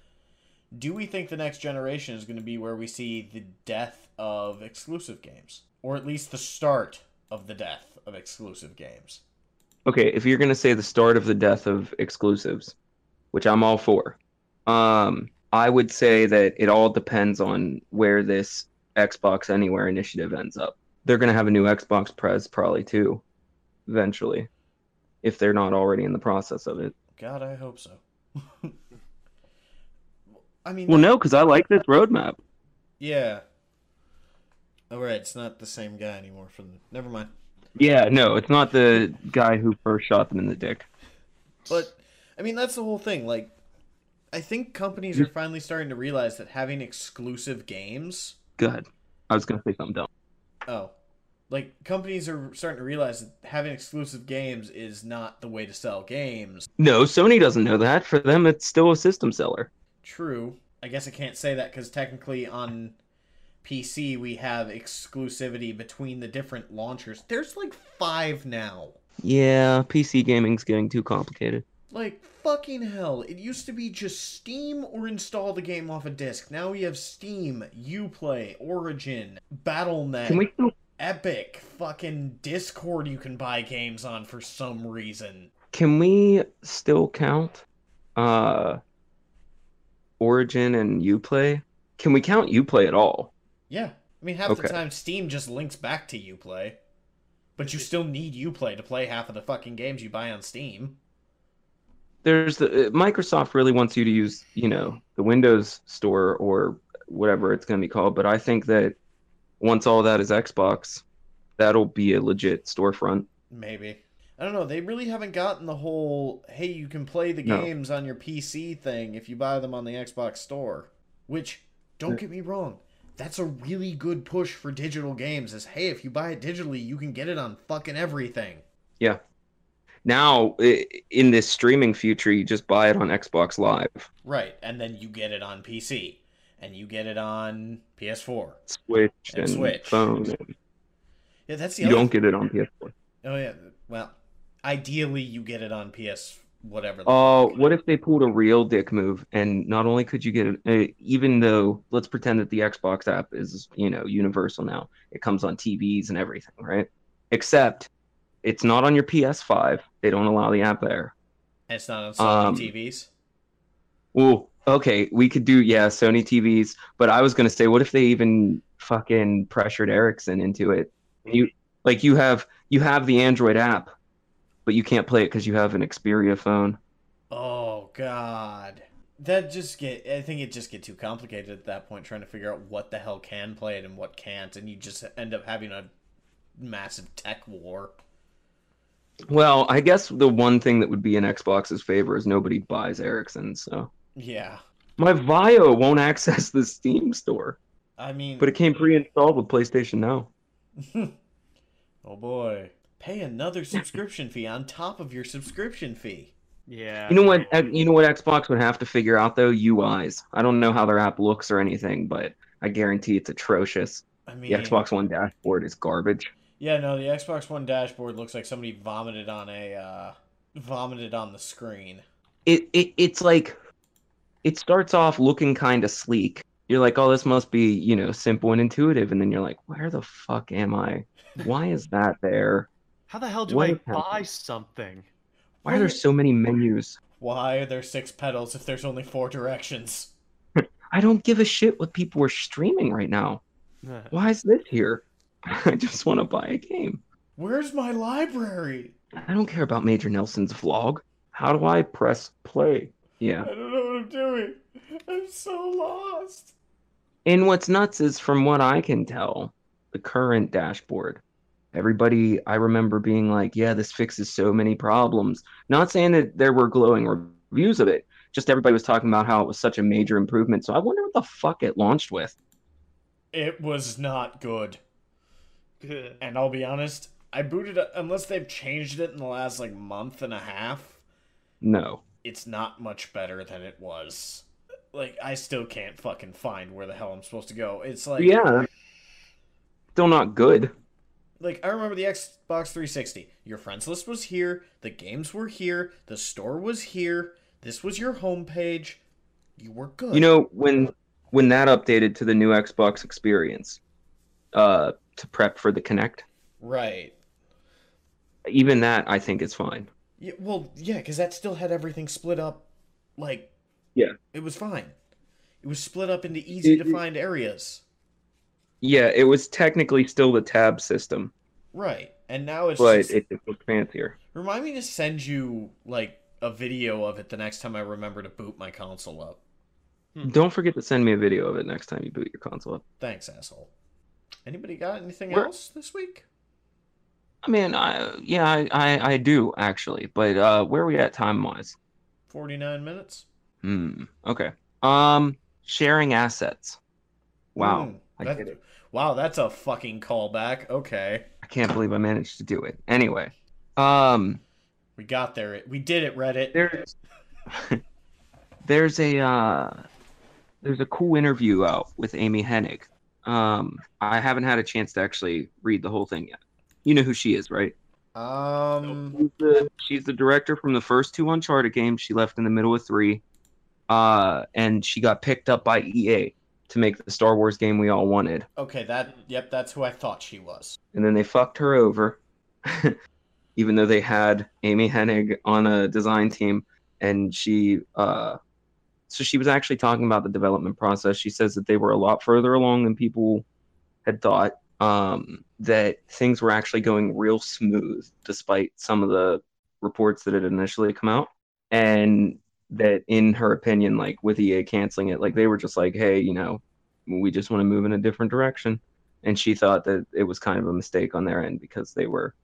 Do we think the next generation is going to be where we see the death of exclusive games? Or at least the start of the death of exclusive games? Okay, if you're going to say the start of the death of exclusives, which I'm all for... I would say that it all depends on where this Xbox Anywhere initiative ends up. They're going to have a new Xbox Press probably too, eventually, if they're not already in the process of it. God, I hope so. I mean, well, no, because I like this roadmap. Yeah. All right, it's not the same guy anymore. Never mind. Yeah, no, it's not the guy who first shot them in the dick. But, I mean, that's the whole thing, like, I think companies are finally starting to realize that having exclusive games... Go ahead. I was going to say something dumb. Oh. Like, companies are starting to realize that having exclusive games is not the way to sell games. No, Sony doesn't know that. For them, it's still a system seller. True. I guess I can't say that because technically on PC, we have exclusivity between the different launchers. There's like 5 now. Yeah, PC gaming's getting too complicated. Like, fucking hell. It used to be just Steam or install the game off a disc. Now we have Steam, Uplay, Origin, Battle.net, Epic, fucking Discord you can buy games on for some reason. Can we still count Origin and Uplay? Can we count Uplay at all? Yeah. I mean, half the time Steam just links back to Uplay. But you still need Uplay to play half of the fucking games you buy on Steam. There's the Microsoft really wants you to use, you know, the Windows Store or whatever it's going to be called. But I think that once all that is Xbox, that'll be a legit storefront. Maybe. I don't know. They really haven't gotten the whole, hey, you can play the games on your PC thing if you buy them on the Xbox Store. Which, don't get me wrong, that's a really good push for digital games is, hey, if you buy it digitally, you can get it on fucking everything. Yeah. Now, in this streaming future, you just buy it on Xbox Live. Right, and then you get it on PC. And you get it on PS4. Switch and Switch. Phone. And... yeah, that's the you other don't thing. Get it on PS4. Oh, yeah. Well, ideally, you get it on PS4. Whatever. Oh, what if they pulled a real dick move and not only could you get it, even though let's pretend that the Xbox app is, you know, universal now. It comes on TVs and everything, right? Except it's not on your PS5. They don't allow the app there. And it's not on Sony TVs? Well, okay, we could do, yeah, Sony TVs. But I was going to say, what if they even fucking pressured Ericsson into it? You have the Android app. But you can't play it because you have an Xperia phone. Oh, God. I think it just get too complicated at that point, trying to figure out what the hell can play it and what can't, and you just end up having a massive tech war. Well, I guess the one thing that would be in Xbox's favor is nobody buys Ericsson, so... yeah. My Vio won't access the Steam store. I mean... but it came pre-installed with PlayStation Now. Oh, boy. Pay another subscription fee on top of your subscription fee. Yeah. You know what Xbox would have to figure out, though? UIs. I don't know how their app looks or anything, but I guarantee it's atrocious. I mean, the Xbox One dashboard is garbage. Yeah, no, the Xbox One dashboard looks like somebody vomited on the screen. It's like, it starts off looking kind of sleek. You're like, oh, this must be, you know, simple and intuitive. And then you're like, where the fuck am I? Why is that there? How the hell do I buy something? Why are there so many menus? Why are there 6 pedals if there's only 4 directions? I don't give a shit what people are streaming right now. Why is this here? I just want to buy a game. Where's my library? I don't care about Major Nelson's vlog. How do I press play? Yeah. I don't know what I'm doing. I'm so lost. And what's nuts is, from what I can tell, the current dashboard. Everybody, I remember being like, yeah, this fixes so many problems. Not saying that there were glowing reviews of it. Just everybody was talking about how it was such a major improvement. So I wonder what the fuck it launched with. It was not good. And I'll be honest, I booted up, unless they've changed it in the last, like, month and a half. No. It's not much better than it was. Like, I still can't fucking find where the hell I'm supposed to go. It's like... yeah. Still not good. Like, I remember the Xbox 360. Your friends list was here. The games were here. The store was here. This was your homepage. You were good. You know, when that updated to the new Xbox experience, to prep for the Kinect. Right. Even that, I think, is fine. Yeah, well, yeah, because that still had everything split up. Like, yeah, it was fine. It was split up into easy-to-find areas. Yeah, it was technically still the tab system. Right, and now it's but just... it looks fancier. Remind me to send you, like, a video of it the next time I remember to boot my console up. Don't forget to send me a video of it next time you boot your console up. Thanks, asshole. Anybody got anything else this week? I mean, I do, actually. But where are we at time-wise? 49 minutes. Okay. Sharing assets. Wow. Wow, that's a fucking callback. Okay. I can't believe I managed to do it. Anyway. We got there. We did it, Reddit. There's a cool interview out with Amy Hennig. I haven't had a chance to actually read the whole thing yet. You know who she is, right? She's the director from the first 2 Uncharted games. She left in the middle of 3. And she got picked up by EA to make the Star Wars game we all wanted. Okay, that's who I thought she was. And then they fucked her over, even though they had Amy Hennig on a design team, and she was actually talking about the development process. She says that they were a lot further along than people had thought, that things were actually going real smooth despite some of the reports that had initially come out. And that, in her opinion, like with EA canceling it, like they were just like, hey, you know, we just want to move in a different direction. And she thought that it was kind of a mistake on their end because they were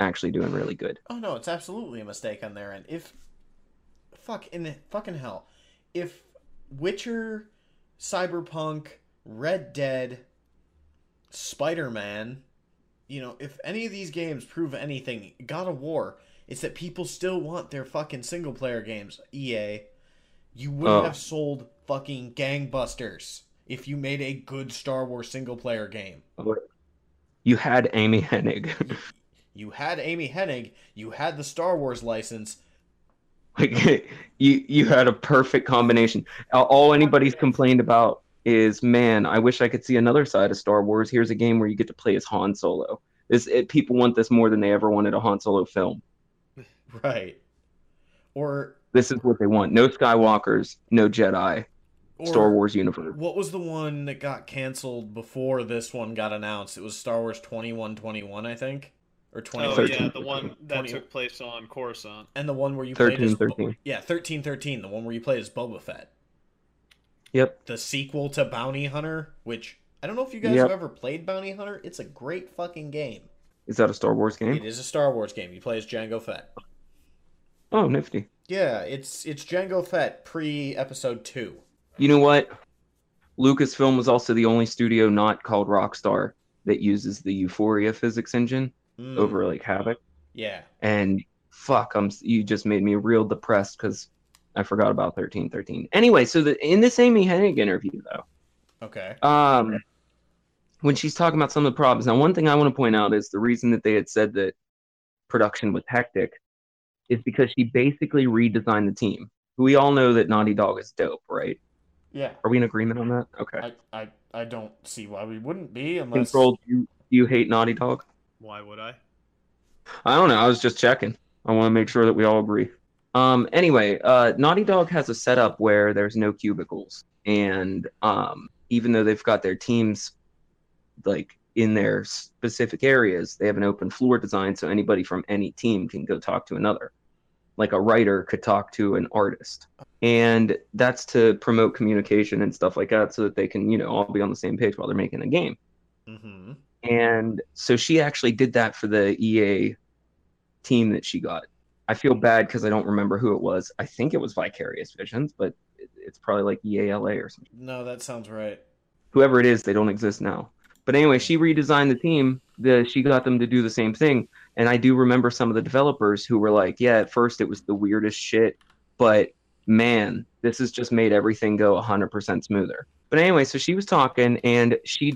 actually doing really good. Oh no, it's absolutely a mistake on their end. If fucking hell, if Witcher, Cyberpunk, Red Dead, Spider-Man, you know, if any of these games prove anything, God of War, it's that people still want their fucking single-player games, EA. You wouldn't have sold fucking gangbusters if you made a good Star Wars single-player game. You had Amy Hennig. You had Amy Hennig. You had the Star Wars license. Like, you had a perfect combination. All anybody's complained about is, man, I wish I could see another side of Star Wars. Here's a game where you get to play as Han Solo. People want this more than they ever wanted a Han Solo film. Right. Or this is what they want. No Skywalkers, no Jedi, Star Wars universe. What was the one that got canceled before this one got announced? It was Star Wars 2121, I think. Or 2013. Oh, yeah, the one that took place on Coruscant. And the one where you played as... Yeah, 1313, the one where you played as Boba Fett. Yep. The sequel to Bounty Hunter, which... I don't know if you guys have ever played Bounty Hunter. It's a great fucking game. Is that a Star Wars game? It is a Star Wars game. You play as Jango Fett. Oh, nifty. Yeah, it's Jango Fett pre-Episode 2. You know what? Lucasfilm was also the only studio not called Rockstar that uses the Euphoria physics engine over, like, Havoc. Yeah. And, fuck, you just made me real depressed because I forgot about 1313. Anyway, so in this Amy Hennig interview, though. Okay. When she's talking about some of the problems. Now, one thing I want to point out is the reason that they had said that production was hectic is because she basically redesigned the team. We all know that Naughty Dog is dope, right? Yeah. Are we in agreement on that? Okay. I don't see why we wouldn't be unless... Control, do you hate Naughty Dog? Why would I? I don't know. I was just checking. I want to make sure that we all agree. Anyway, Naughty Dog has a setup where there's no cubicles. And even though they've got their teams... like in their specific areas, they have an open floor design so anybody from any team can go talk to another. Like a writer could talk to an artist. And that's to promote communication and stuff like that so that they can, you know, all be on the same page while they're making a game. Mm-hmm. And so she actually did that for the EA team that she got. I feel bad because I don't remember who it was. I think it was Vicarious Visions, but it's probably like EALA or something. No, that sounds right. Whoever it is, they don't exist now. But anyway, she redesigned the team. She got them to do the same thing. And I do remember some of the developers who were like, yeah, at first it was the weirdest shit, but man, this has just made everything go 100% smoother. But anyway, so she was talking, and she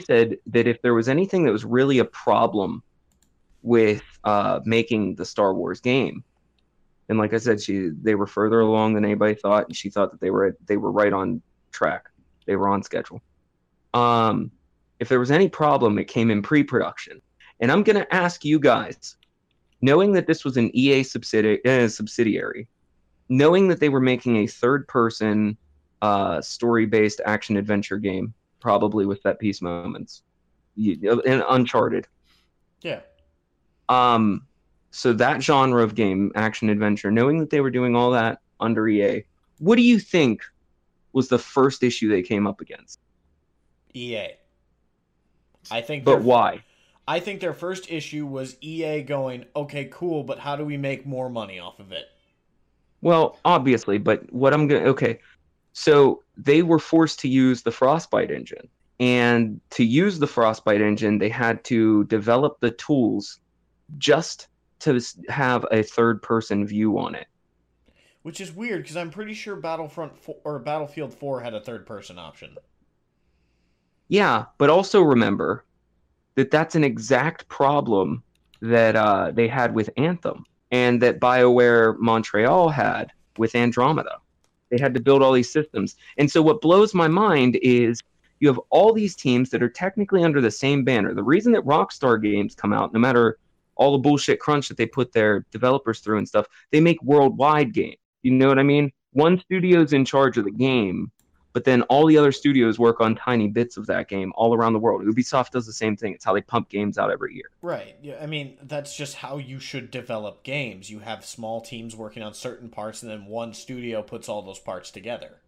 said that if there was anything that was really a problem with making the Star Wars game, and like I said, they were further along than anybody thought, and she thought that they were right on track. They were on schedule. If there was any problem, it came in pre-production. And I'm going to ask you guys, knowing that this was an EA subsidiary, knowing that they were making a third-person story-based action-adventure game, probably with set-piece moments, and Uncharted. Yeah. So that genre of game, action-adventure, knowing that they were doing all that under EA, what do you think was the first issue they came up against? EA. But why? I think their first issue was EA going, okay, cool, but how do we make more money off of it? Well, obviously, but so they were forced to use the Frostbite engine. And to use the Frostbite engine, they had to develop the tools just to have a third-person view on it. Which is weird, because I'm pretty sure Battlefield 4 had a third-person option. Yeah, but also remember that that's an exact problem that they had with Anthem and that BioWare Montreal had with Andromeda. They had to build all these systems. And so what blows my mind is you have all these teams that are technically under the same banner. The reason that Rockstar games come out, no matter all the bullshit crunch that they put their developers through and stuff, they make worldwide games. You know what I mean? One studio's in charge of the game. But then all the other studios work on tiny bits of that game all around the world. Ubisoft does the same thing. It's how they pump games out every year. Right. Yeah. I mean, that's just how you should develop games. You have small teams working on certain parts, and then one studio puts all those parts together.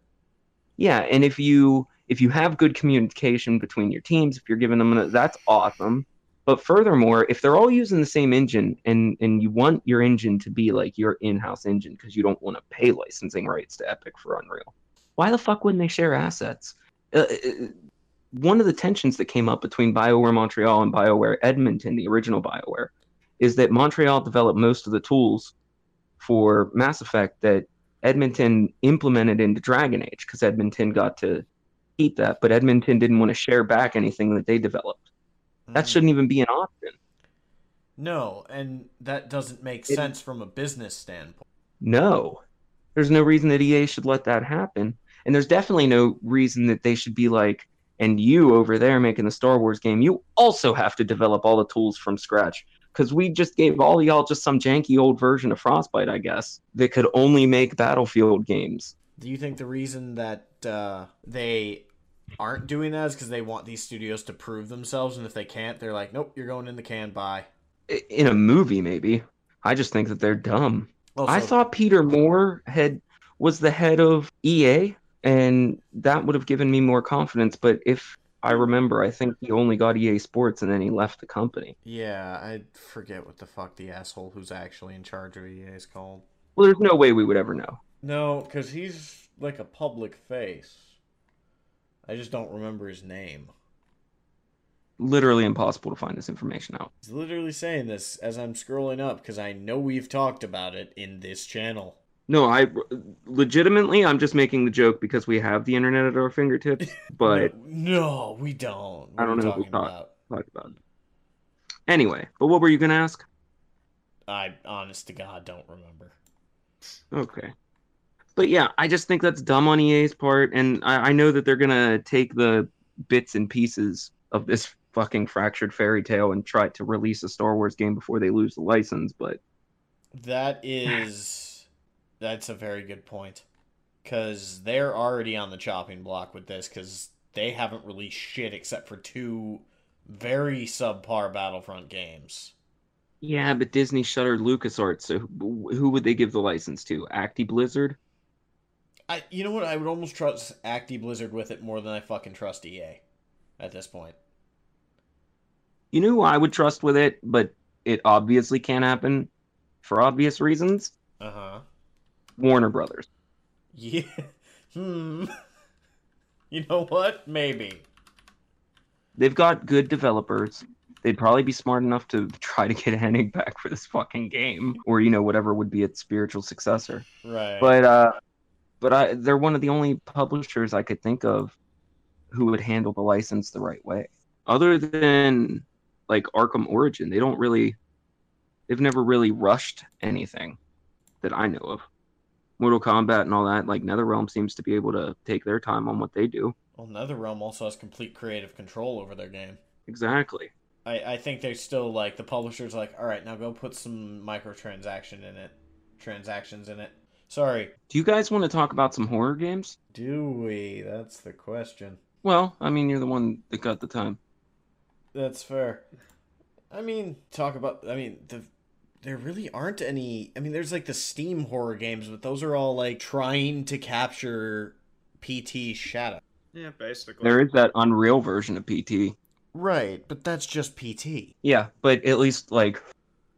Yeah, and if you have good communication between your teams, if you're giving them that's awesome. But furthermore, if they're all using the same engine, and you want your engine to be like your in-house engine because you don't want to pay licensing rights to Epic for Unreal, why the fuck wouldn't they share assets? One of the tensions that came up between BioWare Montreal and BioWare Edmonton, the original BioWare, is that Montreal developed most of the tools for Mass Effect that Edmonton implemented into Dragon Age, because Edmonton got to keep that, but Edmonton didn't want to share back anything that they developed. That shouldn't even be an option. No, and that doesn't make sense from a business standpoint. No. There's no reason that EA should let that happen. And there's definitely no reason that they should be like, and you over there making the Star Wars game, you also have to develop all the tools from scratch, because we just gave all y'all just some janky old version of Frostbite, I guess, that could only make Battlefield games. Do you think the reason that they aren't doing that is because they want these studios to prove themselves, and if they can't, they're like, nope, you're going in the can, bye? In a movie, maybe. I just think that they're dumb. Also, I thought Peter Moore was the head of EA, and that would have given me more confidence. But if I remember, I think he only got EA Sports, and then he left the company. Yeah, I forget what the fuck the asshole who's actually in charge of EA is called. Well, there's no way we would ever know. No, because he's like a public face. I just don't remember his name. Literally impossible to find this information out. He's literally saying this as I'm scrolling up, because I know we've talked about it in this channel. No, I'm just making the joke because we have the internet at our fingertips, but... no, we don't. I don't know what we talked about. Anyway, but what were you going to ask? I, honest to God, don't remember. Okay. But yeah, I just think that's dumb on EA's part, and I know that they're going to take the bits and pieces of this fucking fractured fairy tale and try to release a Star Wars game before they lose the license, but... That's a very good point, because they're already on the chopping block with this, because they haven't released shit except for two very subpar Battlefront games. Yeah, but Disney shuttered LucasArts, so who would they give the license to? Acti Blizzard? You know what? I would almost trust Acti Blizzard with it more than I fucking trust EA at this point. You know who I would trust with it, but it obviously can't happen for obvious reasons? Uh-huh. Warner Brothers. Yeah. You know what? Maybe. They've got good developers. They'd probably be smart enough to try to get Hennig back for this fucking game, or, you know, whatever would be its spiritual successor. Right. But they're one of the only publishers I could think of who would handle the license the right way. Other than, like, Arkham Origin, they've never really rushed anything that I know of. Mortal Kombat and all that, like, NetherRealm seems to be able to take their time on what they do. Well, NetherRealm also has complete creative control over their game. Exactly. I think they're still, like, the publisher's like, all right, now go put some transactions in it. Sorry. Do you guys want to talk about some horror games? Do we? That's the question. Well, I mean, you're the one that got the time. That's fair. There really aren't any... I mean, there's, like, the Steam horror games, but those are all, like, trying to capture PT's shadow. Yeah, basically. There is that Unreal version of PT. Right, but that's just PT. Yeah, but at least, like,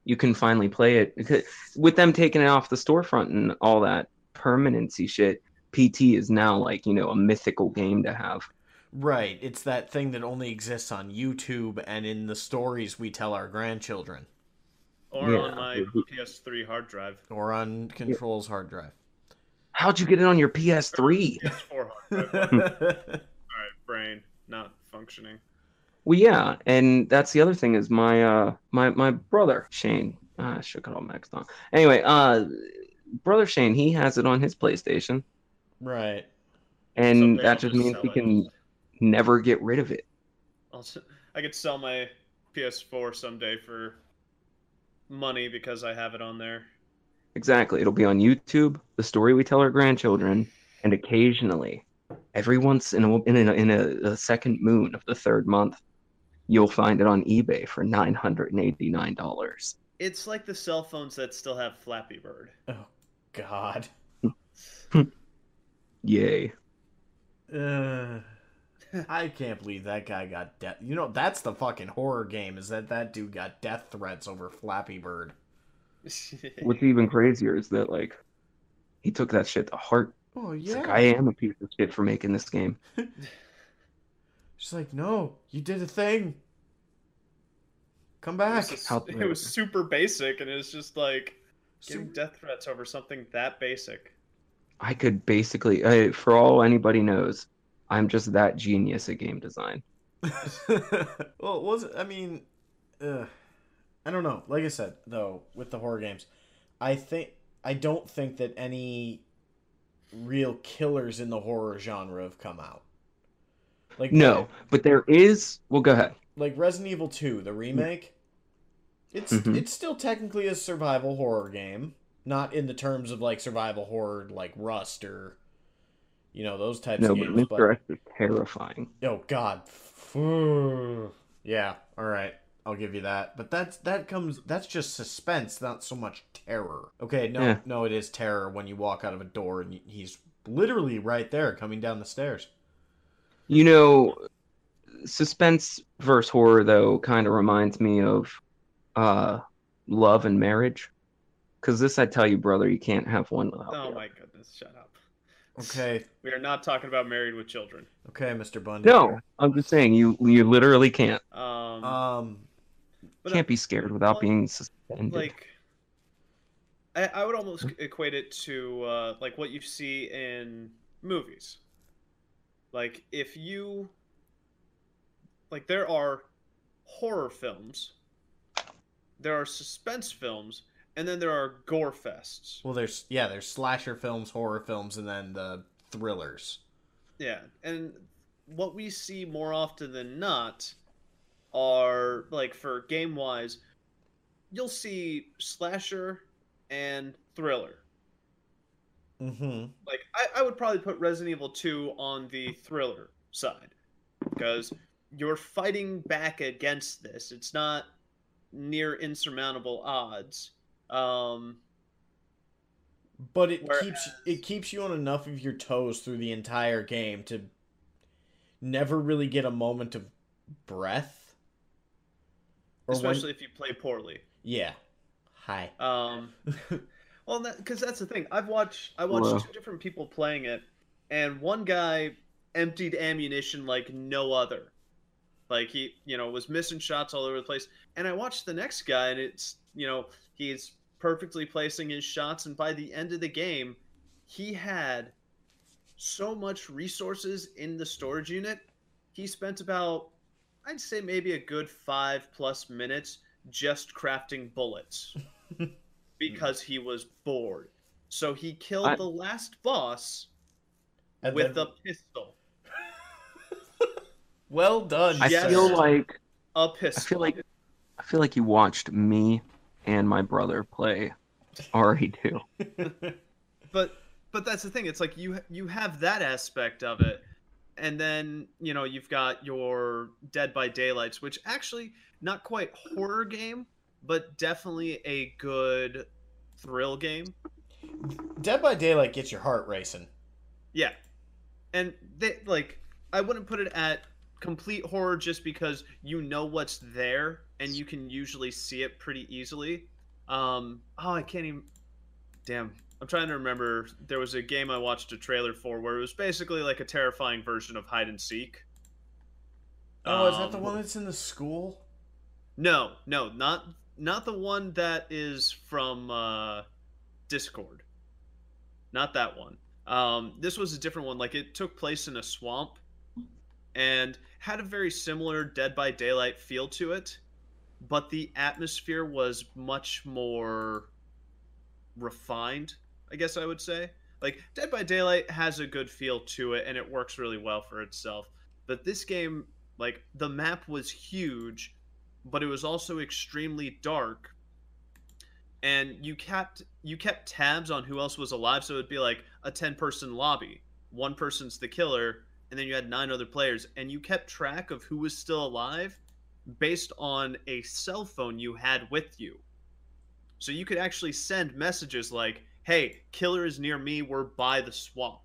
you can finally play it. Because with them taking it off the storefront and all that permanency shit, PT is now, like, you know, a mythical game to have. Right, it's that thing that only exists on YouTube and in the stories we tell our grandchildren. Or on my PS3 hard drive. Or on Control's hard drive. How'd you get it on your PS3? PS4 hard drive. All right, brain not functioning. Well, yeah, and that's the other thing is my my brother, Shane. I shook it all maxed on. Anyway, brother Shane, he has it on his PlayStation. Right. And that just means he can never get rid of it. Also, I could sell my PS4 someday for... money because I have it on there. Exactly. It'll be on YouTube, the story we tell our grandchildren, and occasionally every once in a second moon of the third month, you'll find it on eBay for $989. It's like the cell phones that still have Flappy Bird. Oh, God. Yay. I can't believe that guy got death. You know, that's the fucking horror game, is that dude got death threats over Flappy Bird. What's even crazier is that, like, he took that shit to heart. Oh, yeah. It's like, I am a piece of shit for making this game. She's like, no, you did a thing. Come back. It was super basic, and it was just like getting death threats over something that basic. I could basically, for all anybody knows, I'm just that genius at game design. Well, I don't know. Like I said, though, with the horror games, I don't think that any real killers in the horror genre have come out. Like, no, but there is. Well, go ahead. Like Resident Evil 2, the remake. It's still technically a survival horror game, not in the terms of like survival horror like Rust or, you know, those types of games. No, but Mr. X is terrifying. Oh God. Yeah. All right. I'll give you that. But that's just suspense, not so much terror. Okay. No, yeah. No, it is terror when you walk out of a door and he's literally right there coming down the stairs. You know, suspense versus horror, though, kind of reminds me of love and marriage. Because this, I tell you, brother, you can't have one without the other. Oh, my goodness, shut up. Okay. We are not talking about Married with Children. Okay, Mr. Bundy. No, I'm just saying, you literally can't. You can't be scared without being suspended. Like, I would almost equate it to, like, what you see in movies. Like, if you... Like, there are horror films, there are suspense films, and then there are gore fests. Well, there's slasher films, horror films, and then the thrillers. Yeah, and what we see more often than not are, like, for game-wise, you'll see slasher and thriller. Mm-hmm. Like, I would probably put Resident Evil 2 on the thriller side, because... You're fighting back against this. It's not near insurmountable odds. But it keeps you on enough of your toes through the entire game to never really get a moment of breath. Especially if you play poorly. Yeah. Hi. Well, because that's the thing. I watched two different people playing it, and one guy emptied ammunition like no other. Like, he, you know, was missing shots all over the place. And I watched the next guy, and it's, you know, he's perfectly placing his shots. And by the end of the game, he had so much resources in the storage unit. He spent about, I'd say maybe a good 5+ minutes just crafting bullets because he was bored. So he killed the last boss with a pistol. Well done. I feel like you watched me and my brother play RE2. But that's the thing. It's like you have that aspect of it, and then, you know, you've got your Dead by Daylights, which actually not quite horror game, but definitely a good thrill game. Dead by Daylight gets your heart racing. Yeah, and they like I wouldn't put it at complete horror just because you know what's there and you can usually see it pretty easily. I can't even... Damn. I'm trying to remember. There was a game I watched a trailer for where it was basically like a terrifying version of hide and seek. Oh, is that the one that's in the school? No, not the one that is from Discord. Not that one. This was a different one. Like, it took place in a swamp and had a very similar Dead by Daylight feel to it, but the atmosphere was much more refined, I guess I would say. Like, Dead by Daylight has a good feel to it, and it works really well for itself. But this game, like, the map was huge, but it was also extremely dark. And you kept tabs on who else was alive, so it would be like a 10-person lobby. one person's the killer, and then you had 9 other players, and you kept track of who was still alive based on a cell phone you had with you. So you could actually send messages like, hey, killer is near me, we're by the swamp.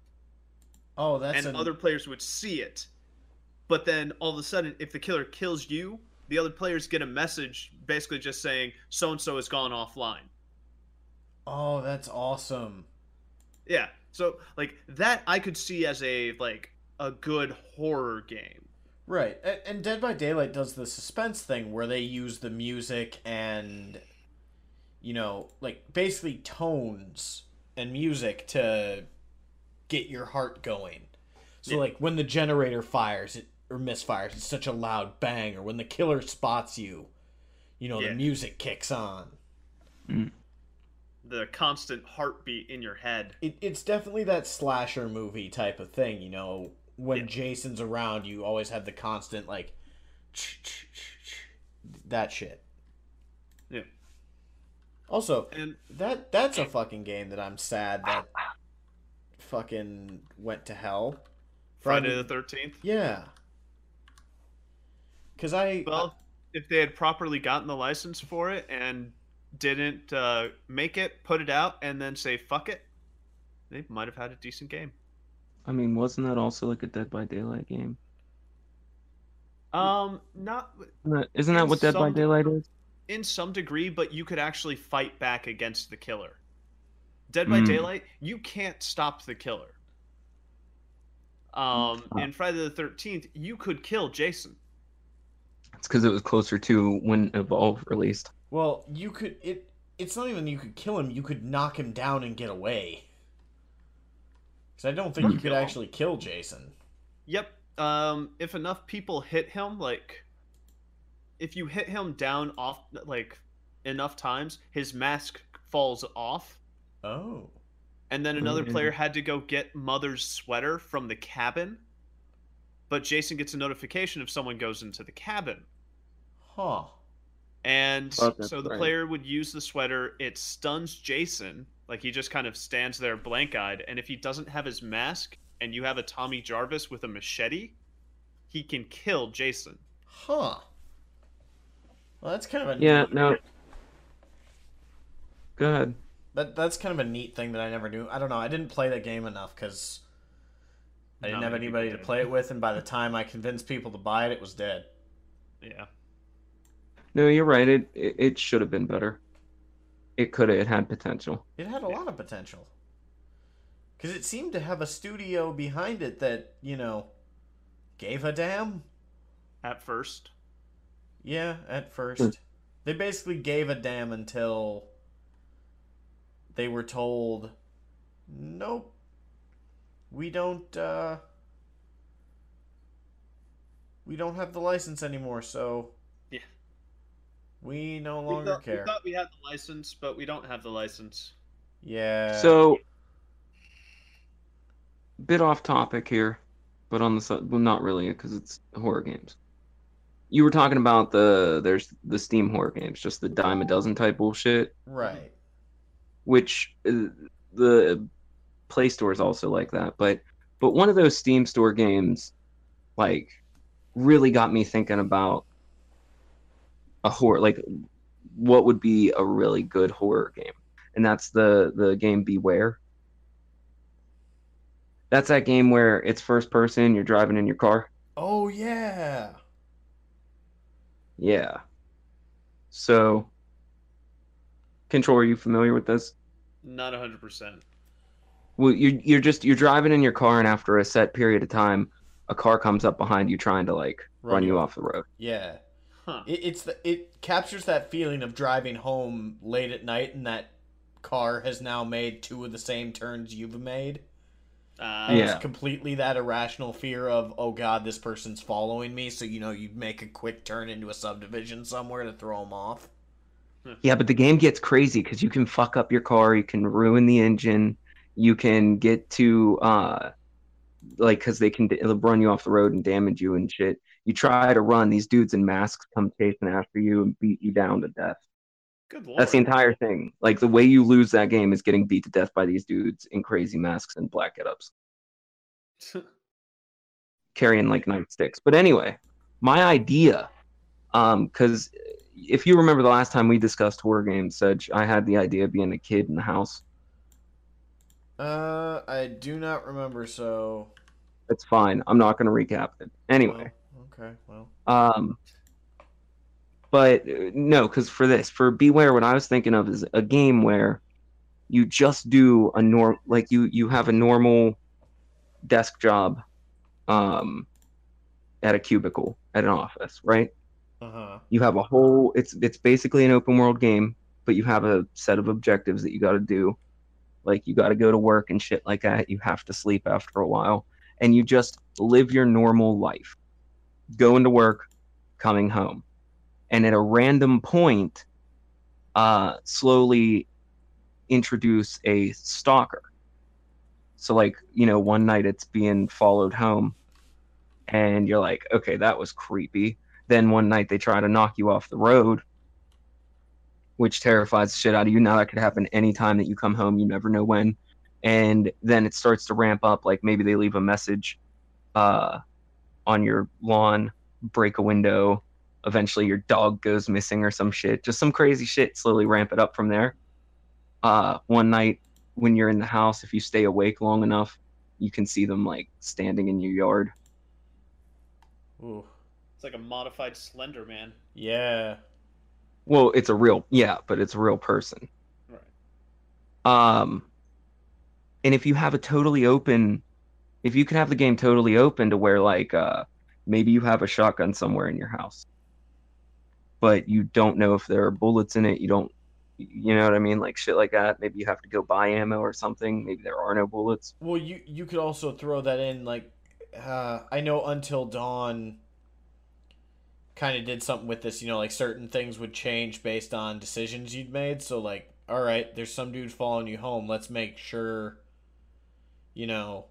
Oh, that's and other players would see it. But then all of a sudden, if the killer kills you, the other players get a message basically just saying, so-and-so has gone offline. Oh, that's awesome. Yeah. So, like, that I could see as a, like, a good horror game. Right. And Dead by Daylight does the suspense thing where they use the music and, you know, like, basically tones and music to get your heart going. So, like, when the generator fires or misfires, it's such a loud bang. Or when the killer spots you, you know, the music kicks on. Mm. The constant heartbeat in your head. It's definitely that slasher movie type of thing, you know. When Jason's around, you always have the constant, like, that shit. Yeah. Also, and that's a fucking game that I'm sad that fucking went to hell. Friday the 13th? Yeah. Because if they had properly gotten the license for it and didn't make it, put it out, and then say fuck it, they might have had a decent game. I mean, wasn't that also like a Dead by Daylight game? Not... Isn't that what Dead by Daylight is? In some degree, but you could actually fight back against the killer. Dead by Daylight, you can't stop the killer. In Friday the 13th, you could kill Jason. It's because it was closer to when Evolve released. Well, you could... It's not even you could kill him, you could knock him down and get away. Because I don't think you could actually kill Jason. Yep. If enough people hit him, like... If you hit him down off, like, enough times, his mask falls off. Oh. And then another player had to go get Mother's sweater from the cabin. But Jason gets a notification if someone goes into the cabin. Huh. And so the player would use the sweater. It stuns Jason. Like, he just kind of stands there blank-eyed. And if he doesn't have his mask and you have a Tommy Jarvis with a machete, he can kill Jason. Huh. Well, that's kind of a... Yeah, no. Go ahead. That's kind of a neat thing that I never knew. I don't know. I didn't play that game enough because I didn't have anybody to play it with, and by the time I convinced people to buy it, it was dead. Yeah. No, you're right. It should have been better. It could have. It had potential. It had a lot of potential. Because it seemed to have a studio behind it that, you know, gave a damn. At first. Yeah, at first. They basically gave a damn until they were told, nope, we don't have the license anymore, so yeah, we no longer care. We thought we had the license, but we don't have the license. Yeah. So, bit off topic here, but on the side, well, not really, because it's horror games. You were talking about there's the Steam horror games, just the dime a dozen type bullshit. Right. Which the Play Store is also like that. But one of those Steam Store games, like, really got me thinking about a horror, like, what would be a really good horror game. And that's the game Beware. That's that game where it's first person, you're driving in your car. Oh, yeah. Yeah. So, Control, are you familiar with this? Not 100%. Well, you're driving in your car, and after a set period of time, a car comes up behind you trying to, like, run you off the road. Yeah. Huh. It captures that feeling of driving home late at night, and that car has now made 2 of the same turns you've made. It's completely that irrational fear of, oh god, this person's following me, so, you know, you make a quick turn into a subdivision somewhere to throw them off. Yeah, but the game gets crazy because you can fuck up your car, you can ruin the engine, you can get to, like, because they can run you off the road and damage you and shit. You try to run, these dudes in masks come chasing after you and beat you down to death. Good Lord. That's the entire thing. Like, the way you lose that game is getting beat to death by these dudes in crazy masks and black get-ups. carrying like nightsticks. But anyway, my idea, because if you remember the last time we discussed horror games, Sedge, I had the idea of being a kid in the house. I do not remember, so... It's fine. I'm not going to recap it. Anyway. Oh, okay, well... But no, because for this, for Beware, what I was thinking of is a game where you just do a normal, like you have a normal desk job at a cubicle, at an office, right? Uh-huh. You have a whole, it's basically an open world game, but you have a set of objectives that you got to do. Like you got to go to work and shit like that. You have to sleep after a while and you just live your normal life, going to work, coming home. And at a random point, slowly introduce a stalker. So like, you know, one night it's being followed home and you're like, okay, that was creepy. Then one night they try to knock you off the road, which terrifies the shit out of you. Now that could happen any time that you come home, you never know when. And then it starts to ramp up. Like maybe they leave a message on your lawn, break a window, eventually your dog goes missing or some shit, just some crazy shit. Slowly ramp it up from there. One night when you're in the house, if you stay awake long enough, you can see them like standing in your yard. Ooh. It's like a modified Slender Man. Yeah. Well, it's a real, yeah, but it's a real person. Right. And if you have a totally open, if you can have the game totally open to where like, maybe you have a shotgun somewhere in your house, but you don't know if there are bullets in it. You don't, you know what I mean? Like shit like that. Maybe you have to go buy ammo or something. Maybe there are no bullets. Well, you could also throw that in. Like, I know Until Dawn kind of did something with this, you know, like certain things would change based on decisions you'd made. So like, all right, there's some dude following you home. Let's make sure, you know,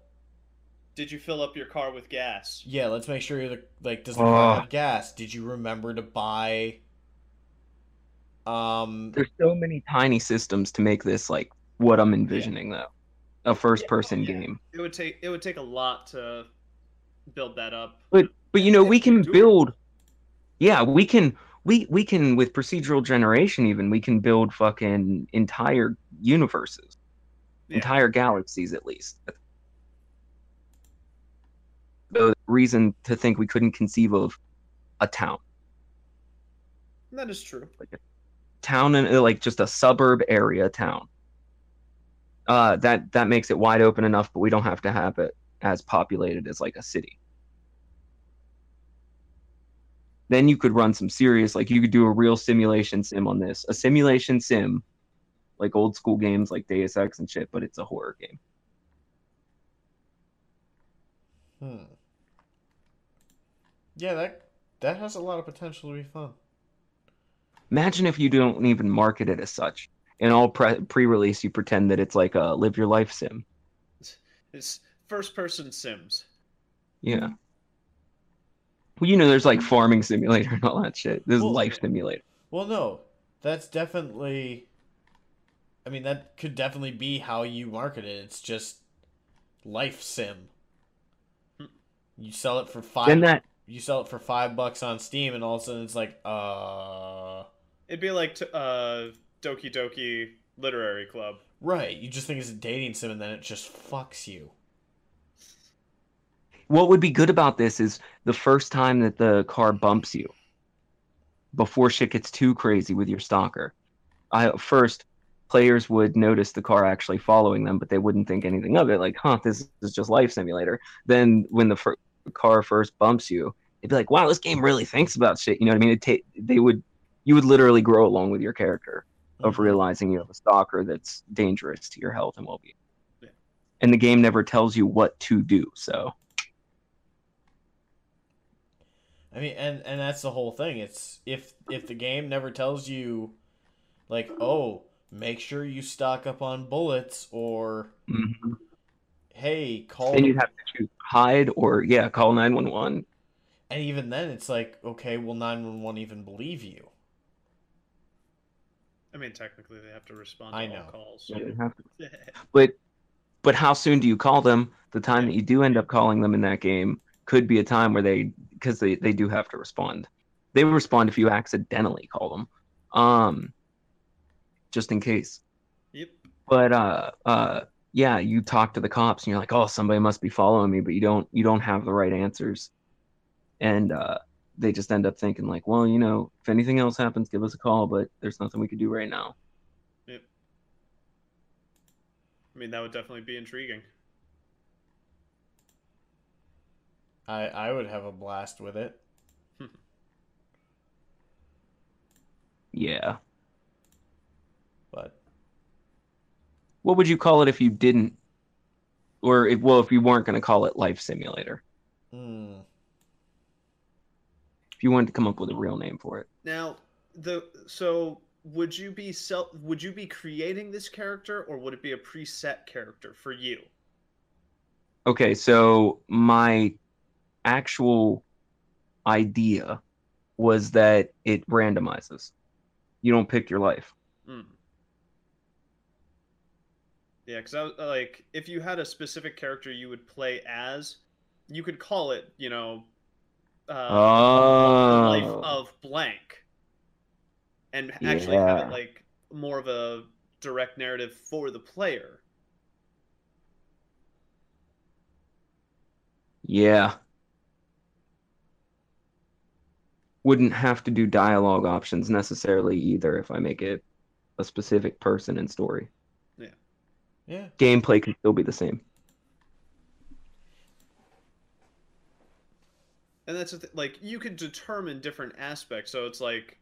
did you fill up your car with gas? Yeah, let's make sure you're like, does the car have gas? Did you remember to buy? There's so many tiny systems to make this like what I'm envisioning though, a first-person game. It would take a lot to build that up. But you know we can build. Yeah, we can with procedural generation even we can build fucking entire universes, entire galaxies at least. The reason to think we couldn't conceive of a town. That is true. Like a town and like just a suburb area town. That makes it wide open enough, but we don't have to have it as populated as like a city. Then you could run some serious, like you could do a real simulation sim on this, a simulation sim, like old school games like Deus Ex and shit, but it's a horror game. Hmm. Yeah, that has a lot of potential to be fun. Imagine if you don't even market it as such. In all pre-release, you pretend that it's like a live your life sim. It's first-person sims. Yeah. Well, you know, there's like farming simulator and all that shit. There's life simulator. Well, no, that's definitely... I mean, that could definitely be how you market it. It's just life sim. You sell it for $5 on Steam, and all of a sudden it's like, it'd be like Doki Doki Literary Club, right? You just think it's a dating sim, and then it just fucks you. What would be good about this is the first time that the car bumps you, before shit gets too crazy with your stalker. First, players would notice the car actually following them, but they wouldn't think anything of it. Like, huh, this is just life simulator. Then when the car first bumps you, it'd be like, wow, this game really thinks about shit. You know what I mean? You would literally grow along with your character of realizing you have a stalker that's dangerous to your health and well-being. Yeah. And the game never tells you what to do. So, I mean, and that's the whole thing. It's if the game never tells you, like, oh, make sure you stock up on bullets, or hey, call. And you have to choose hide, or call 911. And even then, it's like, okay, will 911 even believe you? I mean, technically, they have to respond to all calls. So. Yeah, they have to. But But how soon do you call them? The time that you do end up calling them in that game could be a time where they, because they do have to respond. They will respond if you accidentally call them, just in case. Yep. But yeah, you talk to the cops and you're like, oh, somebody must be following me, but you don't have the right answers, and they just end up thinking like, well, you know, if anything else happens, give us a call, but there's nothing we could do right now. Yep. I mean, that would definitely be intriguing. I would have a blast with it. Yeah. But what would you call it if you didn't, or if, well, if you weren't going to call it Life Simulator? If you wanted to come up with a real name for it. Now, would you be creating this character, or would it be a preset character for you? Okay, so my actual idea was that it randomizes. You don't pick your life. Yeah, because I was like, if you had a specific character you would play as, you could call it, you know, Life of Blank, and actually have it like more of a direct narrative for the player. Yeah. Wouldn't have to do dialogue options necessarily either if I make it a specific person and story. Yeah. Yeah. Gameplay could still be the same. And that's like, you could determine different aspects. So it's like,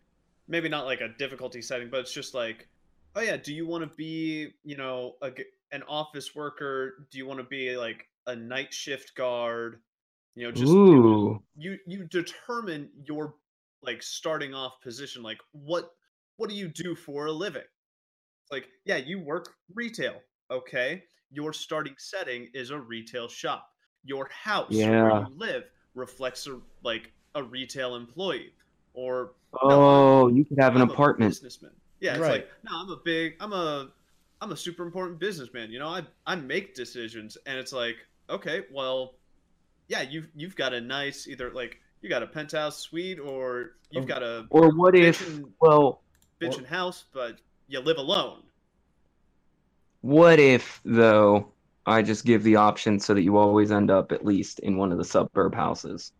maybe not like a difficulty setting, but it's just like, oh yeah, do you want to be, you know, an office worker? Do you want to be like a night shift guard? You know, just you determine your like starting off position. Like, what do you do for a living? Like, yeah, you work retail. Okay, your starting setting is a retail shop. Your house where you live reflects a retail employee. Or you could have an apartment. Businessman. Yeah, it's right. Like, no, I'm a super important businessman. You know, I make decisions, and it's like, okay, well. Yeah, you've got a nice, either like you got a penthouse suite, or you've got a bitchin' house, but you live alone. What if though I just give the option so that you always end up at least in one of the suburb houses?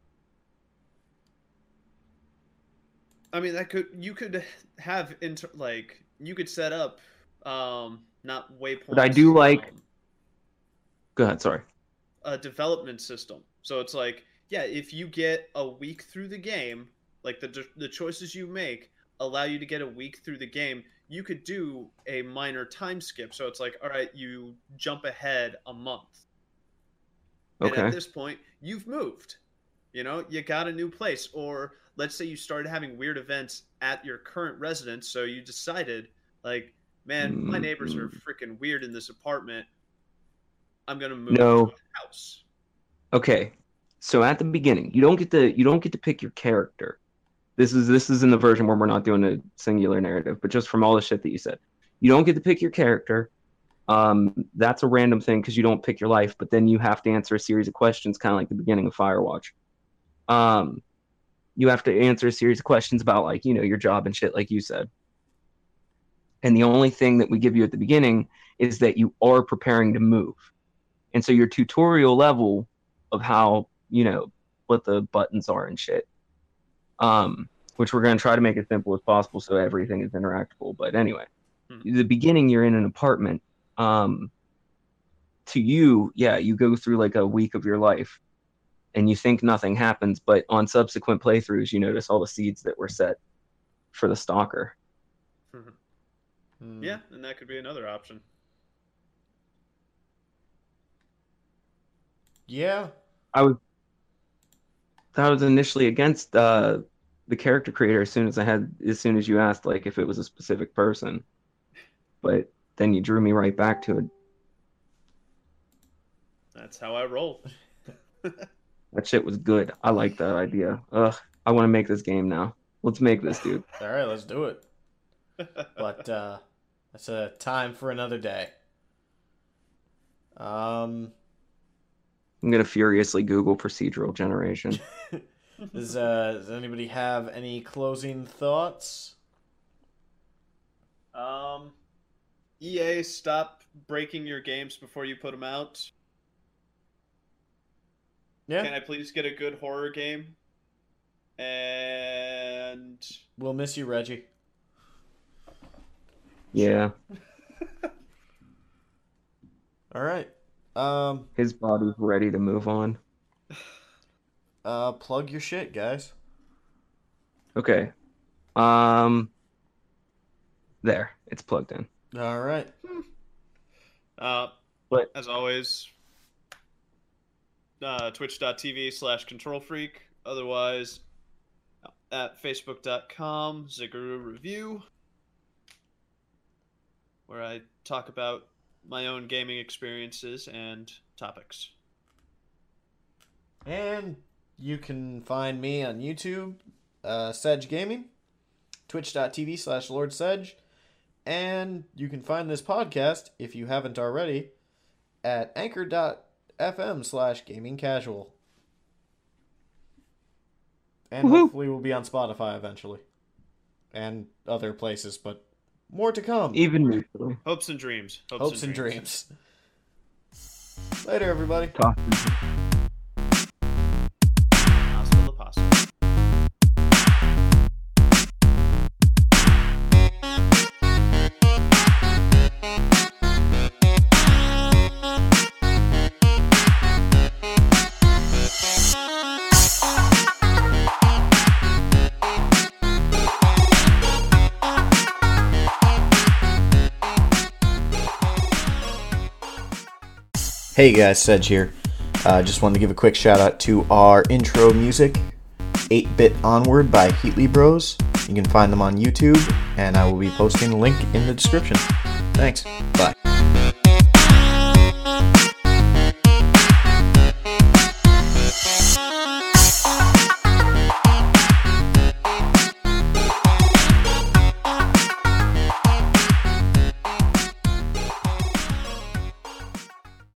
I mean, that you could set up not waypoints. But I do like. Go ahead, sorry. A development system. So it's like, yeah, if you get a week through the game, like the choices you make allow you to get a week through the game, you could do a minor time skip. So it's like, all right, you jump ahead a month. Okay. And at this point, you've moved. You know, you got a new place. Or let's say you started having weird events at your current residence. So you decided, like, man, my neighbors are freaking weird in this apartment. I'm gonna move to a house. Okay, so at the beginning, you don't get to pick your character. This is in the version where we're not doing a singular narrative, but just from all the shit that you said, you don't get to pick your character. That's a random thing because you don't pick your life, but then you have to answer a series of questions, kind of like the beginning of Firewatch. You have to answer a series of questions about, like, you know, your job and shit, like you said. And the only thing that we give you at the beginning is that you are preparing to move. And so your tutorial level of how, you know, what the buttons are and shit, which we're going to try to make as simple as possible so everything is interactable. But anyway, the beginning, you're in an apartment. To you, yeah, you go through like a week of your life and you think nothing happens. But on subsequent playthroughs, you notice all the seeds that were set for the stalker. Yeah, and that could be another option. Yeah, I was initially against the character creator as soon as you asked, like, if it was a specific person, but then you drew me right back to it. That's how I roll. That shit was good. I like that idea. Ugh, I want to make this game now. Let's make this, dude. All right, let's do it. But that's a time for another day. I'm going to furiously Google procedural generation. Does anybody have any closing thoughts? EA, stop breaking your games before you put them out. Yeah. Can I please get a good horror game? And... we'll miss you, Reggie. Yeah. All right. His body's ready to move on. Plug your shit, guys. Okay. There. It's plugged in. All right. But as always, twitch.tv/controlfreak. Otherwise, at facebook.com/ZigguruReview, where I talk about my own gaming experiences and topics. And you can find me on YouTube, Sedge Gaming, twitch.tv/LordSedge, and you can find this podcast, if you haven't already, at anchor.fm/gamingcasual. And woo-hoo. Hopefully we'll be on Spotify eventually. And other places, but more to come. Even recently. Hopes and dreams. Hopes and dreams. Later, everybody. Talk to you. Hey guys, Sedge here. Just wanted to give a quick shout out to our intro music, 8-Bit Onward by Heatley Bros. You can find them on YouTube, and I will be posting a link in the description. Thanks. Bye.